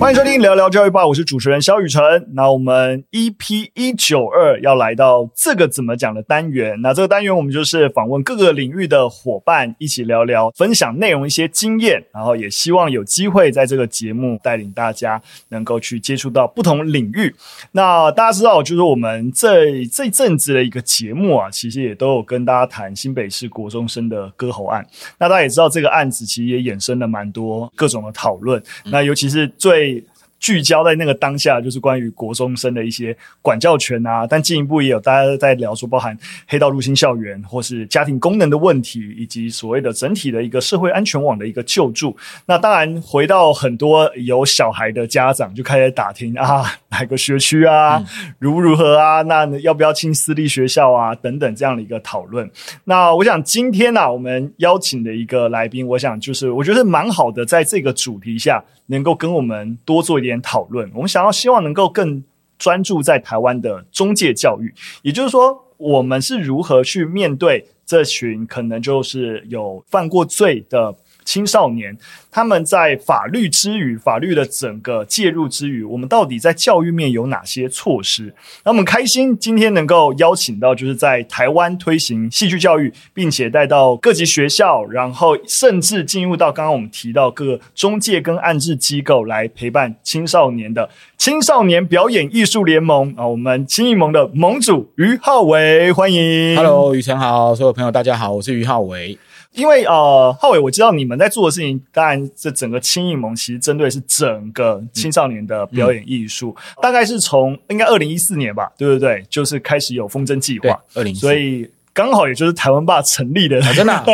欢迎收听聊聊教育吧，我是主持人萧雨辰。那我们 EP192 要来到这个怎么讲的单元，那这个单元我们就是访问各个领域的伙伴，一起聊聊分享内容一些经验，然后也希望有机会在这个节目带领大家能够去接触到不同领域。那大家知道就是我们这一阵子的一个节目啊，其实也都有跟大家谈新北市国中生的割喉案。那大家也知道这个案子其实也衍生了蛮多各种的讨论，那尤其是最聚焦在那个当下就是关于国中生的一些管教权啊，但进一步也有大家在聊说包含黑道入侵校园或是家庭功能的问题，以及所谓的整体的一个社会安全网的一个救助。那当然回到很多有小孩的家长就开始打听啊，哪个学区啊、如何啊，那要不要进私立学校啊等等这样的一个讨论。那我想今天啊我们邀请的一个来宾，我想就是我觉得蛮好的，在这个主题下能够跟我们多做一点讨论。我们想要希望能够更专注在台湾的中介教育，也就是说我们是如何去面对这群可能就是有犯过罪的青少年，他们在法律之余，法律的整个介入之余，我们到底在教育面有哪些措施。那我们开心今天能够邀请到就是在台湾推行戏剧教育，并且带到各级学校，然后甚至进入到刚刚我们提到各个中介跟安置机构来陪伴青少年的青少年表演艺术联盟啊，我们青艺盟的盟主余浩维，欢迎。 Hello 雨辰好，所有朋友大家好，我是余浩维。因为浩伟，我知道你们在做的事情，当然这整个青艺盟其实针对是整个青少年的表演艺术，大概是从应该2014年吧，对不对？就是开始有风筝计划，对2014，所以刚好也就是台湾吧成立的，真的啊？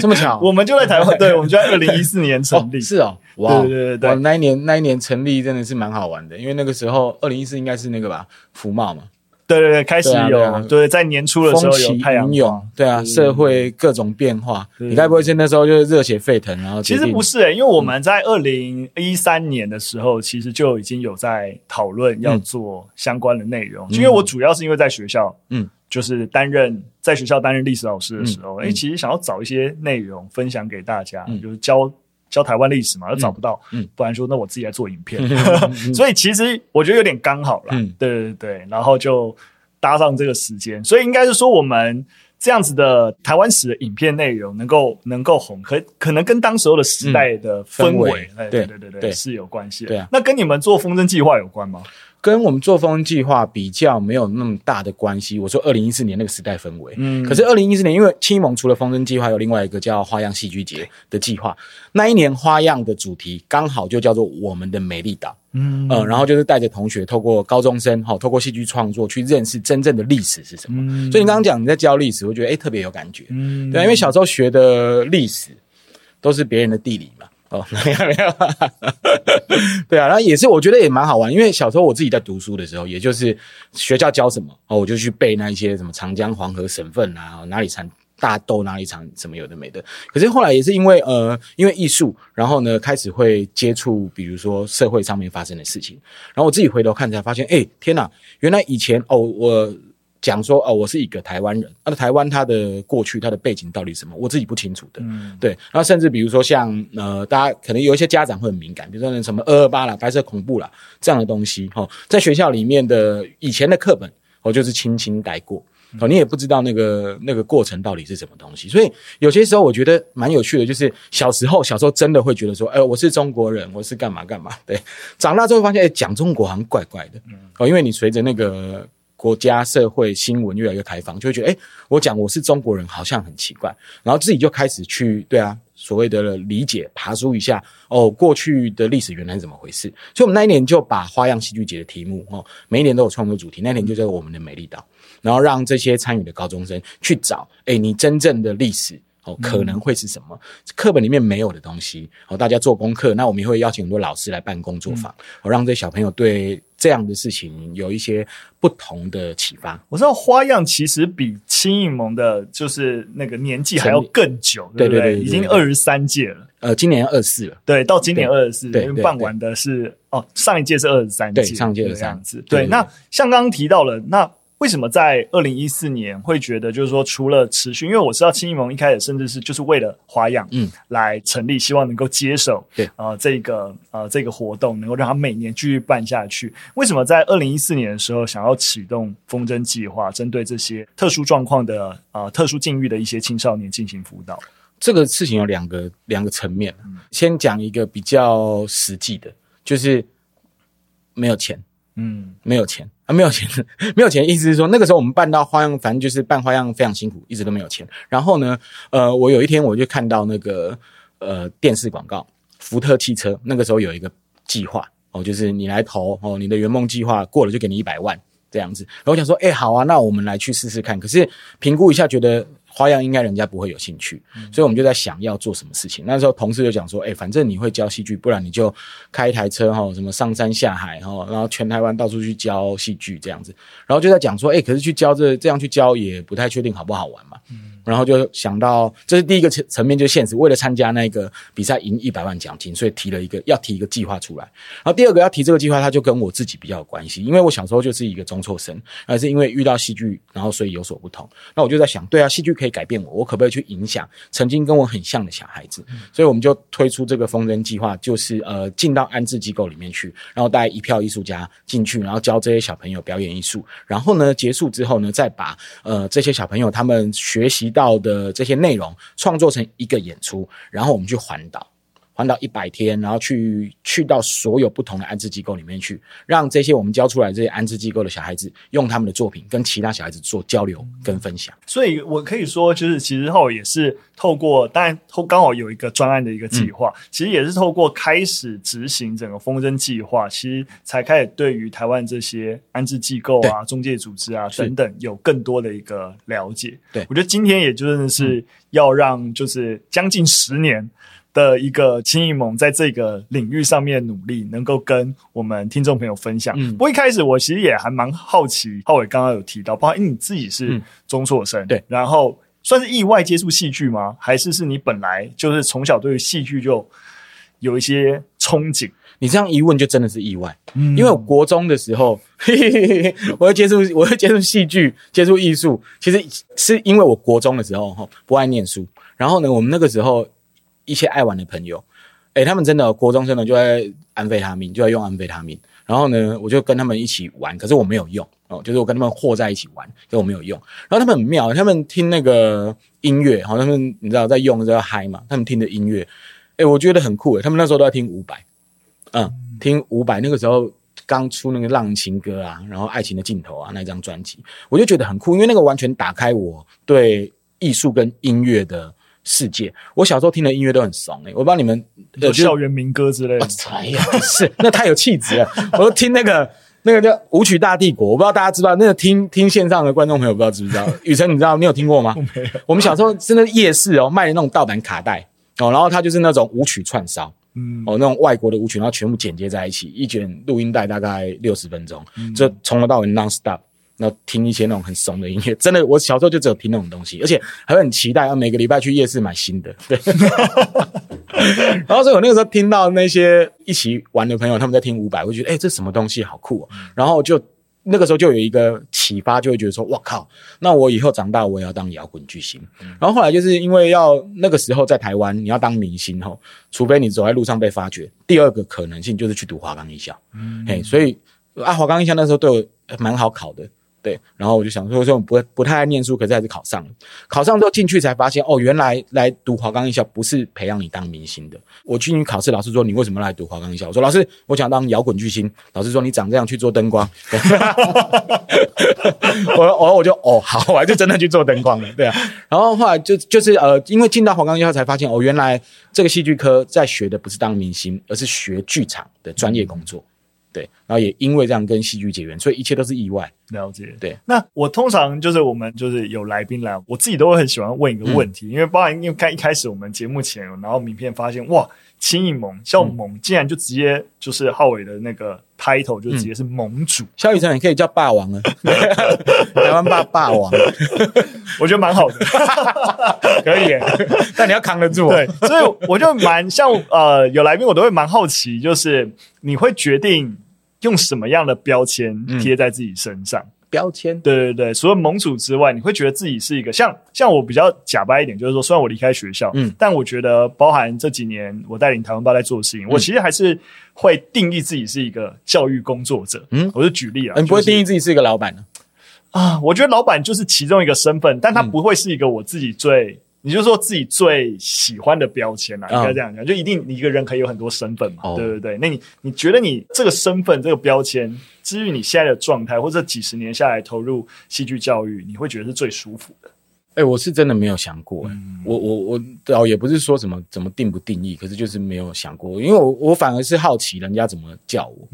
这么巧，我们就在台湾，对，我们就在2014年成立，哦是哦，哇，对，那一年成立真的是蛮好玩的，因为那个时候2014应该是那个吧，服贸嘛。对，开始有对，在年初的时候有太阳光，对啊，社会各种变化，你该不会是那时候就是热血沸腾？然后其实不是因为我们在2013年的时候，其实就已经有在讨论要做相关的内容，因为我主要是因为在学校，就是在学校担任历史老师的时候，其实想要找一些内容分享给大家，就是教台湾历史嘛，又找不到，不然说那我自己来做影片，所以其实我觉得有点刚好啦，对，然后就搭上这个时间，所以应该是说我们这样子的台湾史的影片内容能够红，可能跟当时候的时代的氛围，对是有关系的，对啊。那跟你们做风筝计划有关吗？跟我们做风筝计划比较没有那么大的关系。我说2014年那个时代氛围，可是2014年因为青艺盟除了风筝计划，有另外一个叫花样戏剧节的计划。那一年花样的主题刚好就叫做我们的美丽岛，然后就是带着同学透过高中生透过戏剧创作去认识真正的历史是什么。所以你刚刚讲你在教历史，我觉得特别有感觉，对啊，因为小时候学的历史都是别人的地理嘛。没有对啊，然后也是我觉得也蛮好玩，因为小时候我自己在读书的时候，也就是学校教什么我就去背那一些什么长江黄河省份啊，哪里产大豆，哪里产什么有的没的。可是后来也是因为艺术，然后呢开始会接触比如说社会上面发生的事情，然后我自己回头看才发现，天哪，原来以前我讲说我是一个台湾人，那台湾它的过去它的背景到底是什么，我自己不清楚的，对。然后甚至比如说像大家可能有一些家长会很敏感，比如说什么228啦、白色恐怖啦这样的东西，在学校里面的以前的课本就是轻轻带过，你也不知道那个过程到底是什么东西。所以有些时候我觉得蛮有趣的，就是小时候真的会觉得说我是中国人，我是干嘛干嘛，对。长大之后发现讲中国好像怪怪的，因为你随着那个国家社会新闻越来越开放，就会觉得我讲我是中国人好像很奇怪，然后自己就开始去对啊所谓的理解爬梳一下过去的历史原来是怎么回事。所以我们那一年就把花样戏剧节的题目每一年都有创作主题，那一年就叫我们的美丽岛，然后让这些参与的高中生去找你真正的历史可能会是什么课本里面没有的东西大家做功课。那我们也会邀请很多老师来办工作坊让这些小朋友对这样的事情有一些不同的启发。我知道花样其实比青艺盟的就是那个年纪还要更久，对，已经23届了，今年24了，对，到今年24，因为办完的是上一届是23届，对，上一届是这样子，对。那像刚刚提到了，那为什么在2014年会觉得就是说除了持续，因为我知道青艺盟一开始甚至是就是为了华漾来成立，希望能够接手这个活动能够让它每年继续办下去，为什么在2014年的时候想要启动风筝计划，针对这些特殊状况的特殊境遇的一些青少年进行辅导？这个事情有两个层面，先讲一个比较实际的，就是没有钱，没有钱啊，没有钱，意思是说那个时候我们办到花样，反正就是办花样非常辛苦，一直都没有钱。然后呢，我有一天我就看到那个电视广告，福特汽车那个时候有一个计划哦，就是你来投哦，你的圆梦计划过了就给你100万这样子。然后我想说，好啊，那我们来去试试看。可是评估一下，觉得花样应该人家不会有兴趣，所以我们就在想要做什么事情。那时候同事就讲说，反正你会教戏剧，不然你就开一台车齁，什么上山下海齁，然后全台湾到处去教戏剧这样子。然后就在讲说，可是去教这样去教也不太确定好不好玩嘛。然后就想到这是第一个层面，就是现实，为了参加那个比赛赢100万奖金，所以要提一个计划出来。然后第二个要提这个计划，它就跟我自己比较有关系，因为我小时候就是一个中辍生，而是因为遇到戏剧然后所以有所不同。那我就在想，对啊，戏剧可以改变我可不可以去影响曾经跟我很像的小孩子，所以我们就推出这个风筝计划，就是进到安置机构里面去，然后带一票艺术家进去，然后教这些小朋友表演艺术，然后呢结束之后呢，再把这些小朋友他们学习到的这些内容创作成一个演出，然后我们去环岛100天，然后去到所有不同的安置机构里面去，让这些我们教出来这些安置机构的小孩子用他们的作品跟其他小孩子做交流跟分享。所以我可以说，就是其实后也是透过，当然刚好有一个专案的一个计划，其实也是透过开始执行整个风筝计划，其实才开始对于台湾这些安置机构啊、中介组织啊等等有更多的一个了解。对，我觉得今天也真的是要让就是将近10年的一个青艺盟在这个领域上面努力能够跟我们听众朋友分享。不过一开始我其实也还蛮好奇，浩伟刚刚有提到，包括你自己是中辍生，对，然后算是意外接触戏剧吗？还是你本来就是从小对于戏剧就有一些憧憬？你这样一问就真的是意外，因为我国中的时候我会接触戏剧，接触艺术，其实是因为我国中的时候不爱念书，然后呢我们那个时候一些爱玩的朋友，他们真的国中生呢就在安非他命，就在用安非他命。然后呢，我就跟他们一起玩，可是我没有用哦，就是我跟他们和在一起玩，可是我没有用。然后他们很妙，他们听那个音乐，好，他们你知道在用的时候嗨嘛，他们听的音乐，我觉得很酷他们那时候都在听伍佰，听伍佰那个时候刚出那个《浪情歌》啊，然后《爱情的尽头》啊那张专辑，我就觉得很酷，因为那个完全打开我对艺术跟音乐的世界。我小时候听的音乐都很怂我不知道你们校园民歌之类的。哎呀，是那太有气质了。我都听那个叫《舞曲大帝国》，我不知道大家知道，那个听线上的观众朋友不知道知不知道？雨辰，你知道你有听过吗？我没有。我们小时候真的夜市卖的那种盗版卡带然后它就是那种舞曲串烧。那种外国的舞曲，然后全部剪接在一起，一卷录音带大概60分钟，就从头到尾 non-stop。然后听一些那种很怂的音乐，真的，我小时候就只有听那种东西，而且还很期待每个礼拜去夜市买新的。对，然后所以我那个时候听到那些一起玩的朋友他们在听500，我就觉得这什么东西好酷然后就那个时候就有一个启发，就会觉得说哇靠，那我以后长大我也要当摇滚巨星然后后来就是因为要那个时候在台湾你要当明星除非你走在路上被发掘，第二个可能性就是去读华冈艺校所以华冈艺校那时候对我蛮好考的，对，然后我就想说，我不太爱念书，可是还是考上了。考上之后进去才发现，原来来读华冈艺校不是培养你当明星的。我进去考试，老师说你为什么来读华冈艺校？我说老师，我想当摇滚巨星。老师说你长这样去做灯光。我就好，我还是真的去做灯光了，对啊。然后后来就是因为进到华冈艺校才发现，原来这个戏剧科在学的不是当明星，而是学剧场的专业工作。对，然后也因为这样跟戏剧结缘，所以一切都是意外。了解，对。那我通常就是我们就是有来宾来，我自己都会很喜欢问一个问题，因为包含一开始我们节目前，然后名片发现哇，青艺盟叫盟，竟然就直接就是浩伟的那个 title 就直接是盟主。萧雨辰也可以叫霸王了，台湾霸王，我觉得蛮好的，可以耶。但你要扛得住对，所以我就蛮像有来宾我都会蛮好奇，就是你会决定用什么样的标签贴在自己身上标签。对对对，除了盟主之外，你会觉得自己是一个像我比较假掰一点，就是说虽然我离开学校，但我觉得包含这几年我带领台湾吧在做的事情，我其实还是会定义自己是一个教育工作者。我就举例啊，你不会定义自己是一个老板呢？啊，我觉得老板就是其中一个身份，但他不会是一个我自己最。你就说自己最喜欢的标签啦，应该这样讲，就一定你一个人可以有很多身份嘛，对不对？那你觉得你这个身份这个标签，至于你现在的状态，或者几十年下来投入戏剧教育，你会觉得是最舒服的？我是真的没有想过，我也不是说什么怎么定不定义，可是就是没有想过，因为我反而是好奇人家怎么叫我。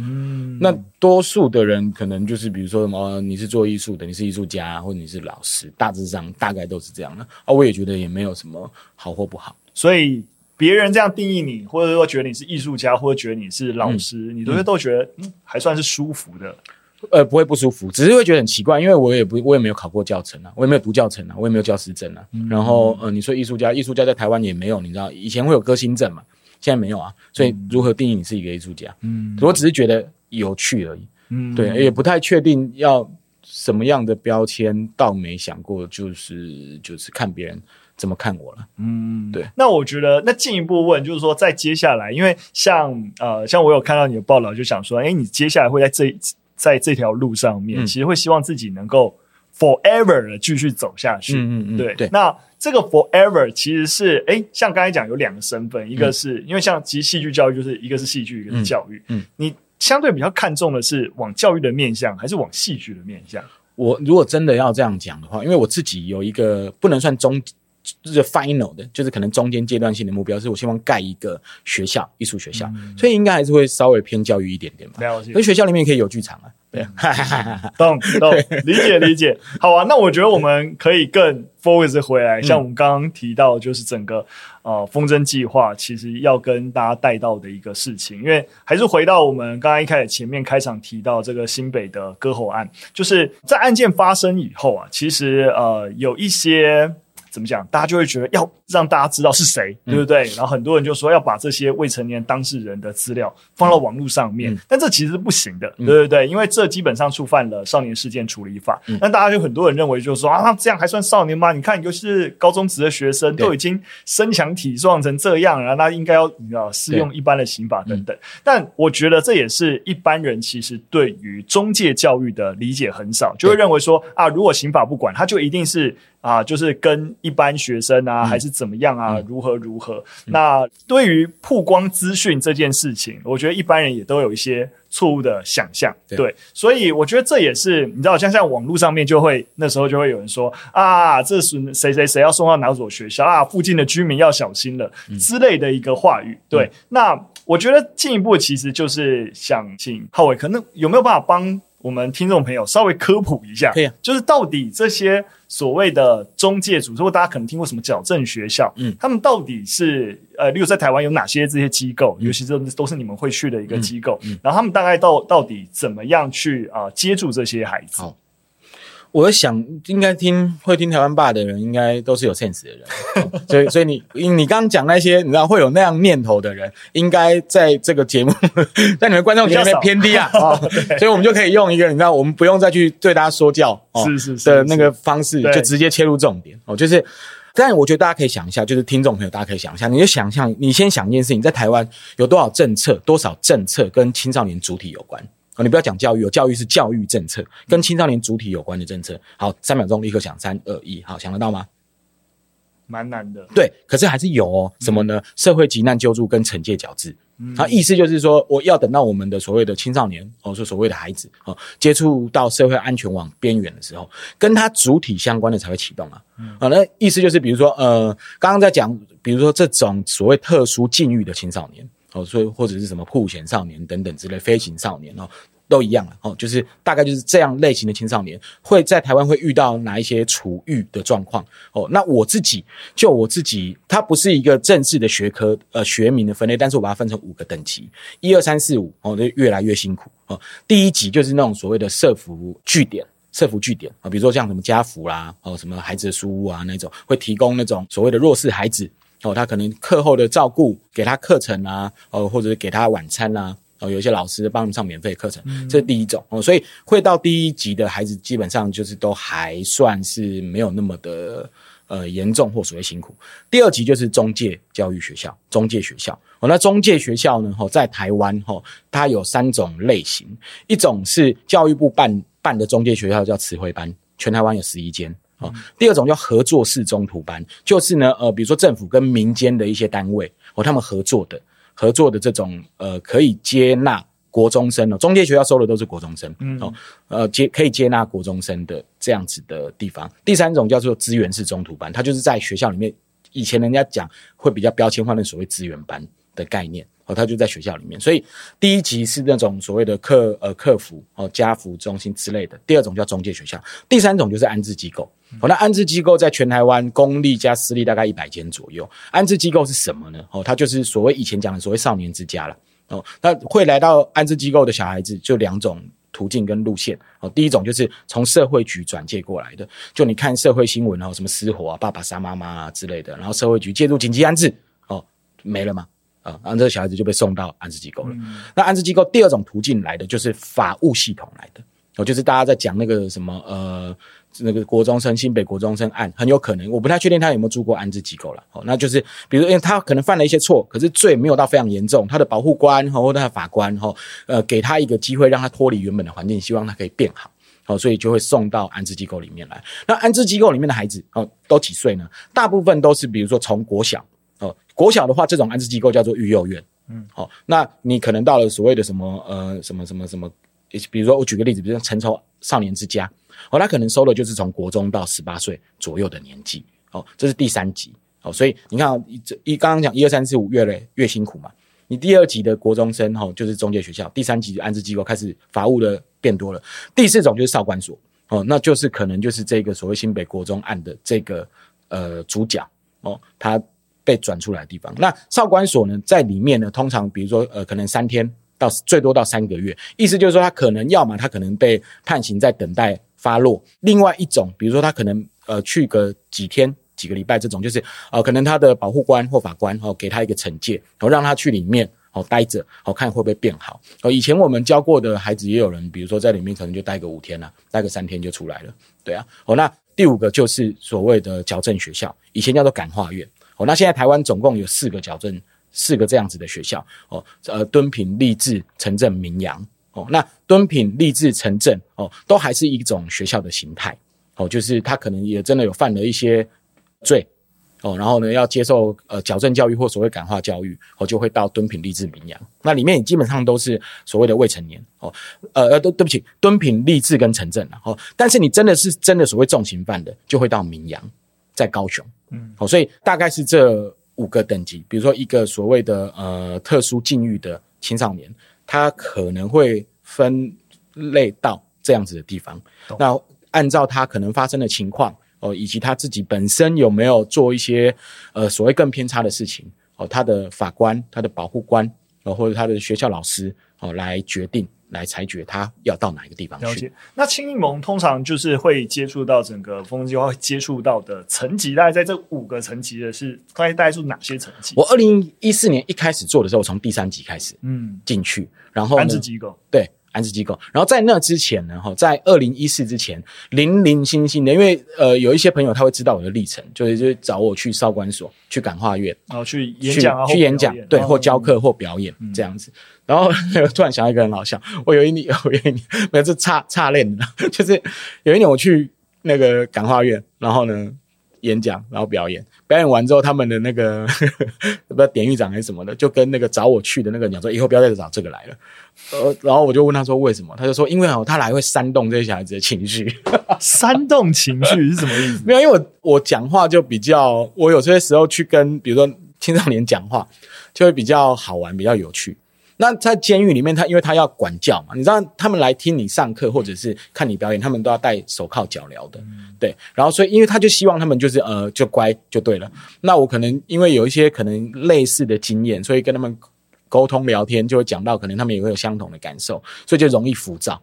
那多数的人可能就是比如说什么、你是做艺术的，你是艺术家，或者你是老师，大致上大概都是这样的。我也觉得也没有什么好或不好，所以别人这样定义你，或者说觉得你是艺术家，或者觉得你是老师，你都觉得还算是舒服的。不会不舒服，只是会觉得很奇怪，因为我也没有考过教程啊，我也没有读教程啊，我也没有教师证啊。然后你说艺术家在台湾也没有，你知道以前会有歌星证嘛，现在没有啊，所以如何定义你是一个艺术家？我只是觉得有趣而已。对，也不太确定要什么样的标签，倒没想过，就是看别人怎么看我了。对。那我觉得那进一步问就是说，在接下来，因为像我有看到你的报道，就想说，你接下来会在这条路上面，其实会希望自己能够 forever 的继续走下去。对。那这个 forever 其实是，像刚才讲有两个身份，一个是因为像其实戏剧教育就是一个是戏剧，一个是教育。你相对比较看重的是往教育的面向，还是往戏剧的面向？我如果真的要这样讲的话，因为我自己有一个不能算就是 final 的，就是可能中间阶段性的目标，是我希望盖一个学校，艺术学校，所以应该还是会稍微偏教育一点点吧。所以学校里面可以有剧场啊，对，懂，理解，好啊。那我觉得我们可以更 focus 回来，像我们刚刚提到，就是整个风筝计划其实要跟大家带到的一个事情，因为还是回到我们刚刚一开始前面开场提到这个新北的割喉案，就是在案件发生以后啊，其实有一些。怎么讲？大家就会觉得要让大家知道是谁，对不对？然后很多人就说要把这些未成年当事人的资料放到网络上面，但这其实是不行的，对不对？因为这基本上触犯了少年事件处理法。但大家就很多人认为就是说啊，这样还算少年吗？你看，尤其是高中职的学生都已经身强体壮成这样，然后他应该要适用一般的刑法等等。但我觉得这也是一般人其实对于中介教育的理解很少，就会认为说啊，如果刑法不管，他就一定是。就是跟一般学生啊，还是怎么样啊，如何。那对于曝光资讯这件事情，我觉得一般人也都有一些错误的想象，对，所以我觉得这也是你知道，像网络上面就会那时候就会有人说啊，这是谁谁谁要送到哪所学校啊，附近的居民要小心了之类的一个话语，对。那我觉得进一步其实就是想请浩玮，可能有没有办法帮？我们听众朋友稍微科普一下，就是到底这些所谓的中介组织，或大家可能听过什么矫正学校，他们到底是例如在台湾有哪些这些机构，尤其这都是你们会去的一个机构，然后他们大概到底怎么样去接触这些孩子？我想应该会听台湾吧的人，应该都是有 sense 的人，所以你刚刚讲那些，你知道会有那样念头的人，应该在这个节目，在你们观众群里面偏低啊，所以我们就可以用一个你知道，我们不用再去对大家说教是的那个方式，就直接切入重点就是。但我觉得大家可以想一下，就是听众朋友，大家可以想一下，你就想象，你先想一件事情，在台湾有多少政策跟青少年主体有关。你不要讲教育，教育是教育政策，跟青少年主体有关的政策。好，3秒钟立刻想，3、2、1，好，想得到吗？蛮难的。对，可是还是有什么呢？社会急难救助跟惩戒矫治。意思就是说，我要等到我们的所谓的青少年，所谓的孩子，接触到社会安全网边缘的时候，跟他主体相关的才会启动啊。那意思就是，比如说，刚刚在讲，比如说这种所谓特殊境遇的青少年。所以或者是什么曝险少年等等之类，飞行少年都一样了就是大概就是这样类型的青少年会在台湾会遇到哪一些处遇的状况那我自己，它不是一个正式的学科学名的分类，但是我把它分成5个等级，1、2、3、4、5就越来越辛苦第一级就是那种所谓的社福据点比如说像什么家福啦什么孩子的书屋啊那种，会提供那种所谓的弱势孩子他可能课后的照顾，给他课程啊，或者给他晚餐啊，有一些老师帮他们上免费课程，这是第一种哦。所以会到第一级的孩子基本上就是都还算是没有那么的严重或所谓辛苦。第二级就是中介教育学校，中介学校哦，那中介学校呢在台湾它有三种类型，一种是教育部办的中介学校叫慈晖班，全台湾有11间。哦，第二种叫合作式中途班，就是呢比如说政府跟民间的一些单位他们合作的这种可以接纳国中生中介学校收的都是国中生可以接纳国中生的这样子的地方。第三种叫做资源式中途班，它就是在学校里面，以前人家讲会比较标签化的所谓资源班的概念它就在学校里面。所以第一级是那种所谓的客服家扶中心之类的，第二种叫中介学校，第三种就是安置机构那安置机构在全台湾公立加私立大概100间左右。安置机构是什么呢它就是所谓以前讲的所谓少年之家了那会来到安置机构的小孩子就两种途径跟路线第一种就是从社会局转介过来的，就你看社会新闻什么失火爸爸杀妈妈之类的，然后社会局介入紧急安置没了嘛然后这个小孩子就被送到安置机构了那安置机构第二种途径来的就是法务系统来的就是大家在讲那个什么那个国中生新北国中生案，很有可能我不太确定他有没有住过安置机构啦那就是比如因为他可能犯了一些错，可是罪没有到非常严重，他的保护官或者他的法官给他一个机会让他脱离原本的环境，希望他可以变好所以就会送到安置机构里面来。那安置机构里面的孩子都几岁呢？大部分都是比如说从国小的话，这种安置机构叫做育幼院那你可能到了所谓的什么什么比如说我举个例子，比如说成熟少年之家他可能收的就是从国中到18岁左右的年纪这是第三级所以你看刚刚讲 1,2,3,4,5 越辛苦嘛，你第二级的国中生就是中介学校，第三级的安置机构开始法务的变多了，第四种就是少管所那就是可能就是这个所谓新北国中案的这个主角他被转出来的地方。那少管所呢，在里面呢，通常比如说可能3天到最多到3个月，意思就是说他可能要嘛，他可能被判刑在等待发落。另外一种，比如说他可能去个几天几个礼拜，这种就是可能他的保护官或法官给他一个惩戒，然后让他去里面待着看会不会变好以前我们教过的孩子也有人，比如说在里面可能就待个5天啦，待个3天就出来了，对啊那第五个就是所谓的矫正学校，以前叫做感化院那现在台湾总共有4个这样子的学校敦品、励志、城镇、明阳那敦品、励志、城镇都还是一种学校的形态就是他可能也真的有犯了一些罪然后呢要接受矫正教育或所谓感化教育就会到敦品、励志、明阳，那里面基本上都是所谓的未成年对不起，敦品、励志跟城镇但是你真的是真的所谓重刑犯的就会到明阳，在高雄所以大概是这5个等级。比如说一个所谓的特殊境遇的青少年，他可能会分类到这样子的地方，那按照他可能发生的情况以及他自己本身有没有做一些所谓更偏差的事情他的法官、他的保护官或者他的学校老师来决定来裁决他要到哪一个地方去。了解。那青艺盟通常就是会接触到整个风计划会接触到的层级，大概在这5个层级的是大概是哪些层级？我2014年一开始做的时候，我从第3级开始进去然后安置机构，对，安置机构。然后在那之前呢，在2014之前零零星星的，因为有一些朋友他会知道我的历程，就是找我去少管所、去感化院，然后去演讲去演讲，对，或教课或表演这样子。然后突然想到一个很好笑，我有一年没有，这差练的，就是有一年我去那个感化院，然后呢演讲，然后表演完之后，他们的那个不知道典狱长还是什么的，就跟那个找我去的那个人讲说，以后不要再找这个来了然后我就问他说为什么，他就说因为他来会煽动这些小孩子的情绪煽动情绪是什么意思？没有，因为我讲话就比较，我有些时候去跟比如说青少年讲话就会比较好玩比较有趣。那在监狱里面，因为他要管教嘛，你知道他们来听你上课或者是看你表演，他们都要戴手铐脚镣的对，然后所以因为他就希望他们就是就乖就对了。那我可能因为有一些可能类似的经验，所以跟他们沟通聊天就会讲到可能他们也会有相同的感受，所以就容易浮躁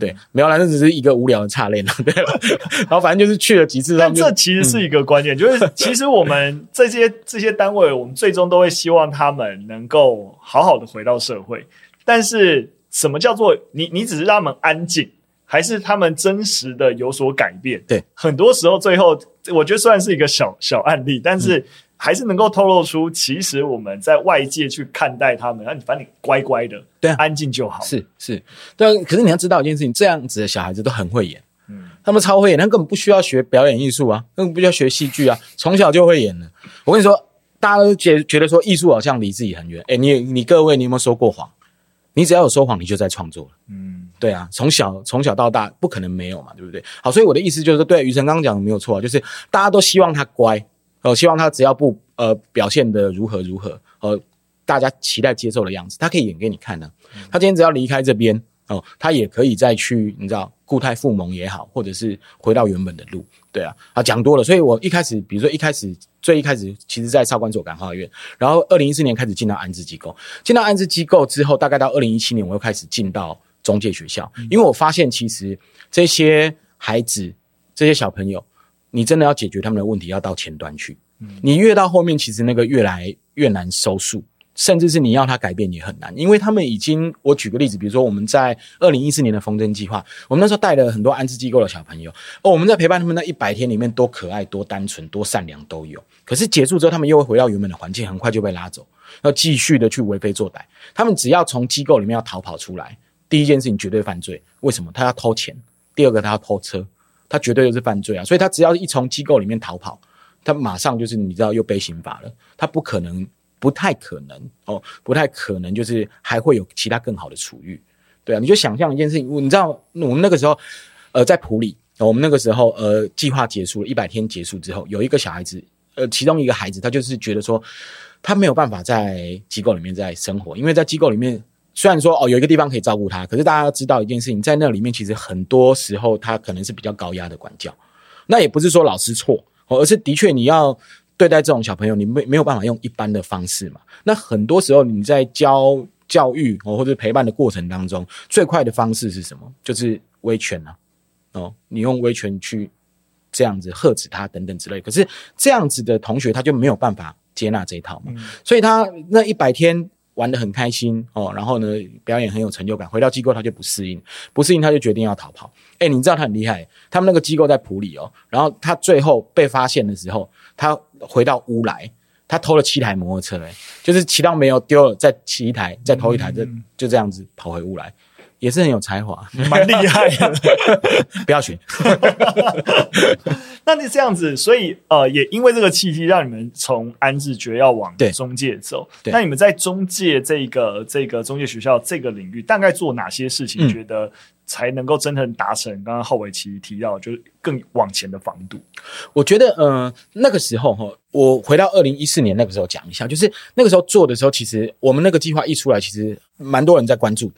对，没有啦，那只是一个无聊的差练啦，对了然后反正就是去了几次，但这其实是一个关键就是其实我们这些单位，我们最终都会希望他们能够好好的回到社会，但是什么叫做你只是让他们安静，还是他们真实的有所改变？对，很多时候最后我觉得虽然是一个小案例，但是还是能够透露出其实我们在外界去看待他们，反正你乖乖的，对啊，安静就好。是是，对啊。可是你要知道一件事情，这样子的小孩子都很会演，他们超会演，他根本不需要学表演艺术啊，根本不需要学戏剧啊，从小就会演了。我跟你说，大家都觉得说艺术好像离自己很远。欸，你各位，你有没有说过谎？你只要有说谎，你就在创作了。嗯，对啊，从小到大不可能没有嘛，对不对？好，所以我的意思就是说，对，于晨刚刚讲的没有错，就是大家都希望他乖，希望他只要不表现的如何如何，大家期待接受的样子，他可以演给你看啊。他今天只要离开这边哦，他也可以再去，你知道，故态复萌也好，或者是回到原本的路，对啊。啊，讲多了，所以我一开始，比如说最一开始，其实在少管所感化院，然后2014年开始进到安置机构，进到安置机构之后，大概到2017年，我又开始进到中介学校，因为我发现其实这些孩子、这些小朋友，你真的要解决他们的问题，要到前端去，你越到后面，其实那个越来越难收束。甚至是你要他改变也很难，因为他们已经，我举个例子，比如说我们在2014年的风筝计划，我们那时候带了很多安置机构的小朋友，我们在陪伴他们那100天里面，多可爱、多单纯、多善良都有。可是结束之后，他们又会回到原本的环境，很快就被拉走，要继续的去为非作歹。他们只要从机构里面要逃跑出来，第一件事情绝对犯罪，为什么？他要偷钱，第二个他要偷车，他绝对就是犯罪啊！所以他只要一从机构里面逃跑，他马上就是你知道又被刑罚了，他不太可能就是还会有其他更好的处遇。对啊，你就想象一件事情，你知道我们那个时候在埔里，我们那个时候计划结束了100天结束之后，有一个小孩子其中一个孩子，他就是觉得说他没有办法在机构里面再生活，因为在机构里面虽然说有一个地方可以照顾他，可是大家要知道一件事情，在那里面其实很多时候他可能是比较高压的管教，那也不是说老师错，而是的确你要对待这种小朋友，你没有办法用一般的方式嘛。那很多时候你在教育或者陪伴的过程当中，最快的方式是什么？就是威权啊，你用威权去这样子呵斥他等等之类。可是这样子的同学他就没有办法接纳这一套嘛，所以他那100天玩得很开心然后呢表演很有成就感，回到机构他就不适应他就决定要逃跑。欸，你知道他很厉害，他们那个机构在埔里然后他最后被发现的时候，他回到屋来，他偷了7台摩托车，就是骑到没有丢了，再骑一台，再偷一台，就这样子跑回屋来，也是很有才华，蛮厉害的。不要学。那你这样子，所以也因为这个契机，让你们从安置决要往中介走。那你们在中介这个中介学校这个领域，大概做哪些事情，觉得才能够真正达成刚刚浩玮其提到就是更往前的防堵？我觉得那个时候我回到2014年那个时候讲一下，就是那个时候做的时候，其实我们那个计划一出来，其实蛮多人在关注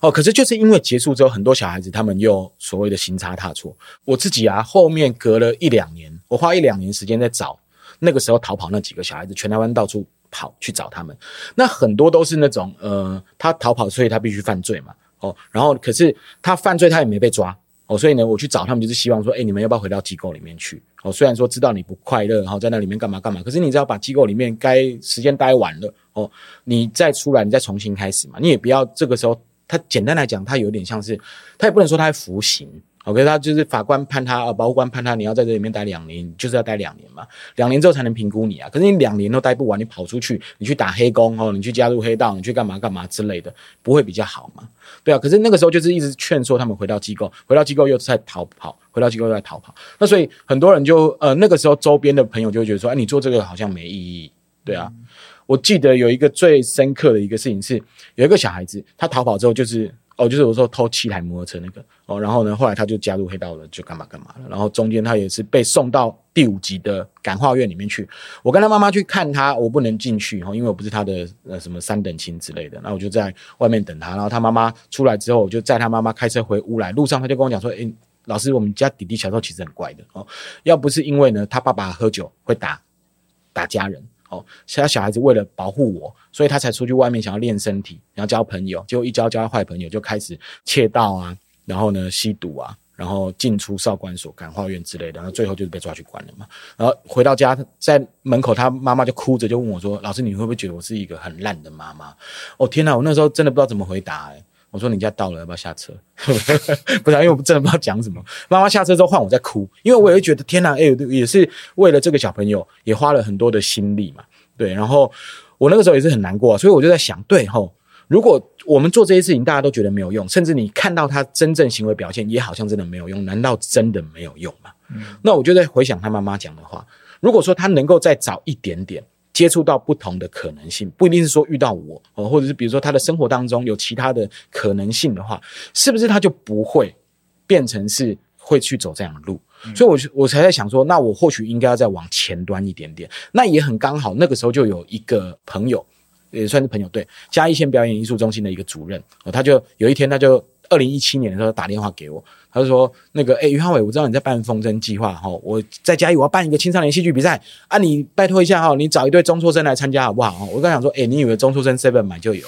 的。可是就是因为结束之后，很多小孩子他们又所谓的行差踏错。我自己啊，后面隔了1-2年，我花1-2年时间在找那个时候逃跑那几个小孩子，全台湾到处跑去找他们。那很多都是那种他逃跑，所以他必须犯罪嘛。然后可是他犯罪他也没被抓所以呢我去找他们就是希望说，你们要不要回到机构里面去虽然说知道你不快乐在那里面干嘛干嘛，可是你只要把机构里面该时间待完了你再出来，你再重新开始嘛，你也不要这个时候，他简单来讲他有点像是，他也不能说他在服刑可是他就是法官判他保护官判他你要在这里面待2年，你就是要待2年嘛，2年之后才能评估你啊，可是你2年都待不完，你跑出去，你去打黑工你去加入黑道，你去干嘛干嘛之类的，不会比较好嘛？对啊，可是那个时候就是一直劝说他们回到机构又在逃跑，回到机构又在逃跑。那所以很多人就那个时候周边的朋友就会觉得说，你做这个好像没意义。对啊，我记得有一个最深刻的一个事情是，有一个小孩子他逃跑之后就是我说偷7台摩托车那个然后呢，后来他就加入黑道了，就干嘛干嘛了。然后中间他也是被送到第5级的感化院里面去。我跟他妈妈去看他，我不能进去因为我不是他的什么3等亲之类的。那我就在外面等他。然后他妈妈出来之后，我就载他妈妈开车回屋来。路上他就跟我讲说：“欸，老师，我们家弟弟小时候其实很乖的要不是因为呢，他爸爸喝酒会打家人。”他小孩子为了保护我，所以他才出去外面想要练身体，然后交朋友，结果一交坏朋友，就开始窃盗啊，然后呢吸毒啊，然后进出少管所、感化院之类的，然后最后就被抓去关了嘛。然后回到家，在门口，他妈妈就哭着就问我说：“老师，你会不会觉得我是一个很烂的妈妈？”哦天哪，我那时候真的不知道怎么回答欸。我说你家到了，要不要下车？不是，因为我真的不知道讲什么。妈妈下车之后换我在哭，因为我也会觉得天哪，也是为了这个小朋友也花了很多的心力嘛。对，然后我那个时候也是很难过，所以我就在想，对吼，如果我们做这些事情大家都觉得没有用，甚至你看到他真正行为表现也好像真的没有用，难道真的没有用吗？那我就在回想他妈妈讲的话，如果说他能够再早一点点接触到不同的可能性，不一定是说遇到我，或者是比如说他的生活当中有其他的可能性的话，是不是他就不会变成是会去走这样的路？所以我才在想说，那我或许应该要再往前端一点点。那也很刚好，那个时候就有一个朋友，也算是朋友，对，嘉义县表演艺术中心的一个主任，他就有一天他就2017年的时候打电话给我，他就说那个余皓伟，我知道你在办风筝计划齁，我在嘉义我要办一个青少年戏剧比赛啊，你拜托一下齁，你找一对中辍生来参加好不好齁？我刚想说你以为中辍生 7 买就有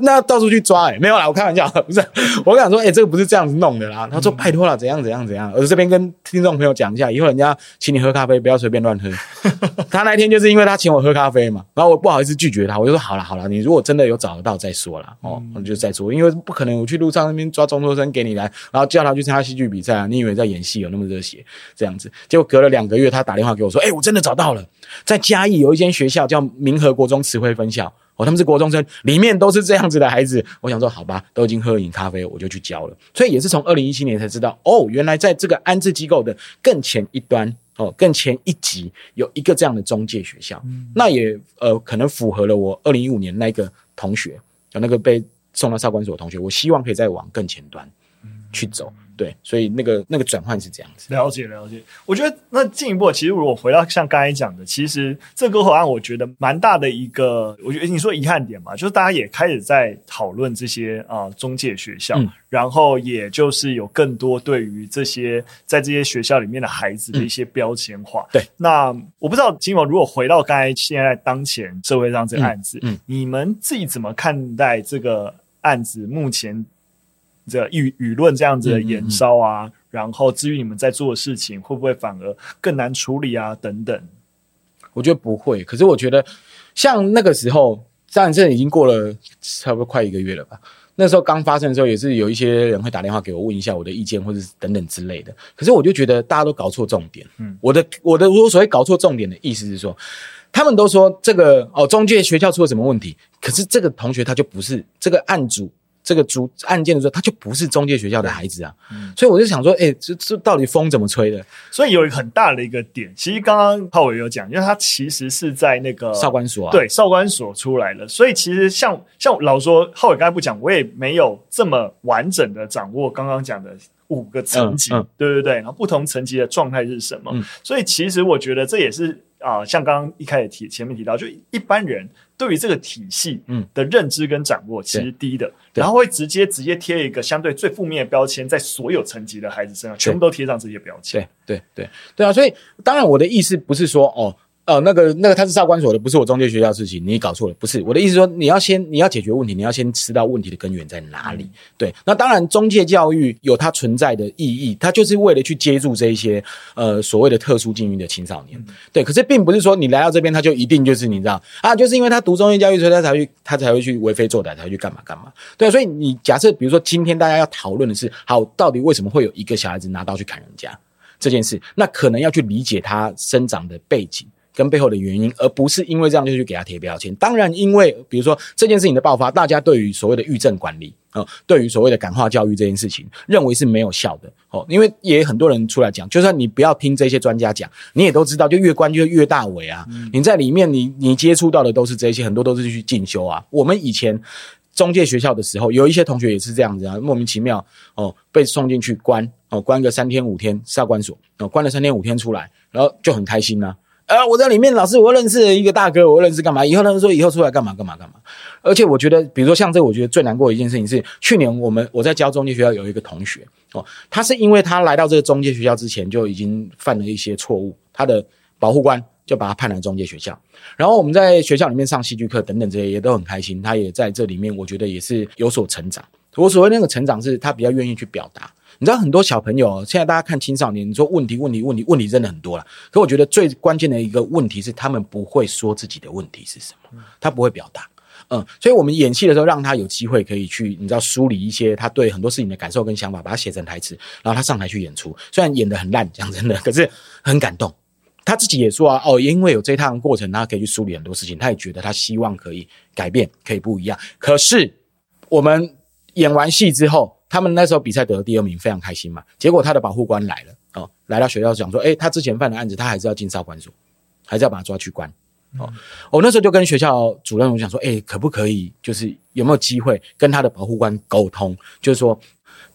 那到处去抓没有啦，我开玩笑，不是，我想说这个不是这样子弄的啦。他说拜托啦，怎样怎样怎样。我这边跟听众朋友讲一下，以后人家请你喝咖啡不要随便乱喝。他那天就是因为他请我喝咖啡嘛，然后我不好意思拒绝他，我就说好啦，你如果真的有找得到再说啦我就再说，因为不可能我去路上那边抓中辍生给你来，然后叫他去参加戏剧比赛啊，你以为在演戏有那么热血这样子。结果隔了2个月他打电话给我说我真的找到了，在嘉义有一间学校叫民和国中慈晖分校他们是国中生，里面都是这样子的孩子。我想说好吧，都已经喝饮咖啡我就去教了。所以也是从2017年才知道原来在这个安置机构的更前一端更前一级有一个这样的中介学校。那也可能符合了我2015年那个同学，那个被送到少管所的同学，我希望可以再往更前端去走。对，所以那个转换是这样子。了解。我觉得那进一步，其实如果回到像刚才讲的，其实这个合案我觉得蛮大的一个，我觉得你说遗憾点嘛，就是大家也开始在讨论这些中介学校然后也就是有更多对于这些在这些学校里面的孩子的一些标签化。对，那我不知道金某如果回到刚才现在当前社会上这个案子你们自己怎么看待这个案子目前这舆论这样子的延烧啊然后至于你们在做的事情会不会反而更难处理啊等等。我觉得不会，可是我觉得像那个时候，当然这已经过了差不多快1个月了吧，那时候刚发生的时候也是有一些人会打电话给我问一下我的意见或者等等之类的，可是我就觉得大家都搞错重点。我所谓搞错重点的意思是说，他们都说这个中介学校出了什么问题，可是这个同学他就不是这个案主，这个主案件的时候他就不是中介学校的孩子啊所以我就想说这到底风怎么吹的。所以有一个很大的一个点，其实刚刚皓伟有讲，因为他其实是在那个少管所对少管所出来了，所以其实像老说皓伟刚才不讲，我也没有这么完整的掌握刚刚讲的5个层级对然后不同层级的状态是什么所以其实我觉得这也是像刚刚一开始前面提到，就一般人对于这个体系的认知跟掌握其实低的然后会直接贴一个相对最负面的标签在所有层级的孩子身上，全部都贴上这些标签。对啊，所以当然我的意思不是说那个他是少管所的，不是我中介学校的事情，你搞错了，不是。我的意思说，你要解决问题，你要先知道问题的根源在哪里。对，那当然中介教育有它存在的意义，它就是为了去接住这一些所谓的特殊境遇的青少年。对，可是并不是说你来到这边他就一定就是你知道就是因为他读中介教育，所以他才会去为非作歹，才会去干嘛。对，所以你假设比如说今天大家要讨论的是，好，到底为什么会有一个小孩子拿刀去砍人家这件事，那可能要去理解他生长的背景跟背后的原因，而不是因为这样就去给他贴标签。当然因为比如说这件事情的爆发，大家对于所谓的育政管理对于所谓的感化教育这件事情认为是没有效的因为也很多人出来讲，就算你不要听这些专家讲，你也都知道就越关就越大尾啊你在里面你接触到的都是这些，很多都是去进修啊。我们以前中介学校的时候，有一些同学也是这样子莫名其妙被送进去关关个3天5天少管所关了3天5天出来，然后就很开心啊我在里面，老师，我认识一个大哥，我认识干嘛？以后他们说以后出来干嘛。而且我觉得，比如说像我觉得最难过的一件事情是，去年我在教中介学校有一个同学他是因为他来到这个中介学校之前就已经犯了一些错误，他的保护官就把他判来中介学校。然后我们在学校里面上戏剧课等等这些也都很开心，他也在这里面我觉得也是有所成长。我所谓那个成长是他比较愿意去表达。你知道很多小朋友现在大家看青少年，你说问题真的很多了，可我觉得最关键的一个问题是他们不会说自己的问题是什么，他不会表达。所以我们演戏的时候让他有机会可以去你知道梳理一些他对很多事情的感受跟想法，把它写成台词，然后他上台去演出，虽然演得很烂讲真的，可是很感动。他自己也说啊，哦，因为有这趟过程他可以去梳理很多事情，他也觉得他希望可以改变可以不一样。可是我们演完戏之后，他们那时候比赛得了第二名非常开心嘛，结果他的保护官来了，来到学校讲说他之前犯的案子他还是要进少管所，还是要把他抓去关。我那时候就跟学校主任我想说可不可以就是有没有机会跟他的保护官沟通，就是说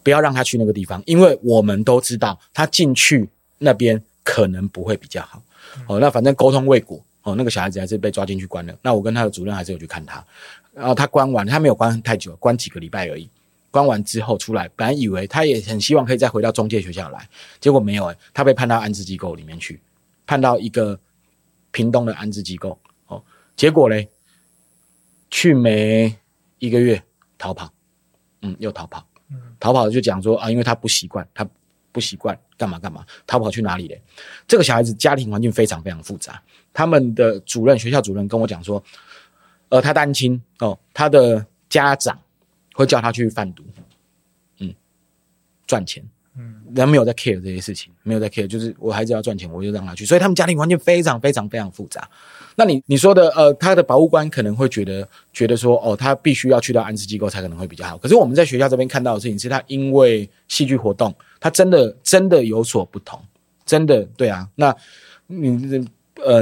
不要让他去那个地方，因为我们都知道他进去那边可能不会比较好。那反正沟通未果，那个小孩子还是被抓进去关了。那我跟他的主任还是有去看他，然后他关完，他没有关太久，关几个礼拜而已。关完之后出来，本来以为他也很希望可以再回到中介学校来，结果没有他被判到安置机构里面去，判到一个屏东的安置机构。结果咧，去没一个月逃跑，又逃跑，逃跑就讲说啊，因为他不习惯，他不习惯干嘛干嘛，逃跑去哪里咧？这个小孩子家庭环境非常非常复杂，他们的主任学校主任跟我讲说，他单亲他的家长会叫他去贩毒，赚钱。人没有在 care 这些事情，没有在 care， 就是我孩子要赚钱我就让他去，所以他们家庭环境非常非常非常复杂。那你说的他的保护官可能会觉得说他必须要去到安置机构才可能会比较好，可是我们在学校这边看到的事情是他因为戏剧活动他真的有所不同，真的对啊，那你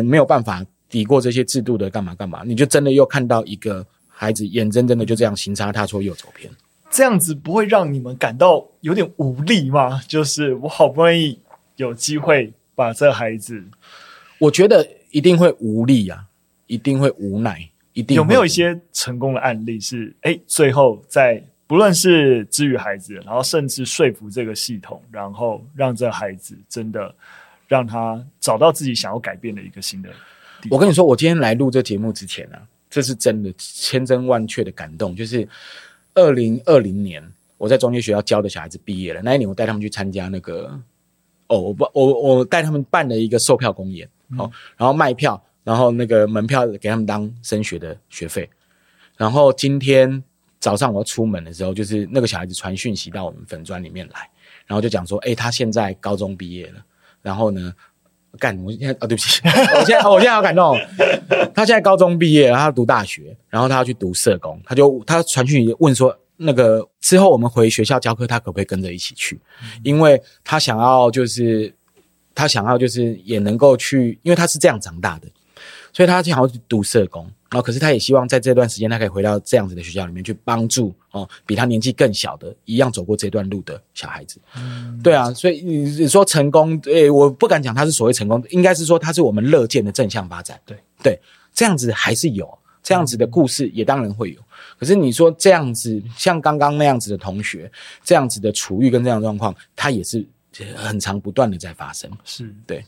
没有办法抵过这些制度的干嘛干嘛，你就真的又看到一个孩子眼睁睁的就这样行差踏错又走偏。这样子不会让你们感到有点无力吗？就是我好不容易有机会把这孩子，我觉得一定会无力啊，一定会无奈，一定会。有没有一些成功的案例是最后在不论是治愈孩子，然后甚至说服这个系统，然后让这孩子真的让他找到自己想要改变的一个新的地方？我跟你说，我今天来录这节目之前啊，这是真的千真万确的感动，就是2020年我在中介学校教的小孩子毕业了，那一年我带他们去参加那个我带他们办了一个售票公演，然后卖票，然后那个门票给他们当升学的学费。然后今天早上我要出门的时候，就是那个小孩子传讯息到我们粉专里面来，然后就讲说他现在高中毕业了，然后呢我现在对不起我现在好感动。他现在高中毕业了，他读大学，然后他要去读社工，他传讯问说那个之后我们回学校教课他可不可以跟着一起去，因为他想要就是也能够去，因为他是这样长大的，所以他想要去读社工，然后可是他也希望在这段时间他可以回到这样子的学校里面去帮助比他年纪更小的一样走过这段路的小孩子。对啊，所以你说成功我不敢讲他是所谓成功，应该是说他是我们乐见的正向发展。对，这样子还是有，这样子的故事也当然会有，可是你说这样子像刚刚那样子的同学，这样子的处遇跟这样的状况，他也是很常不断的在发生。是，对。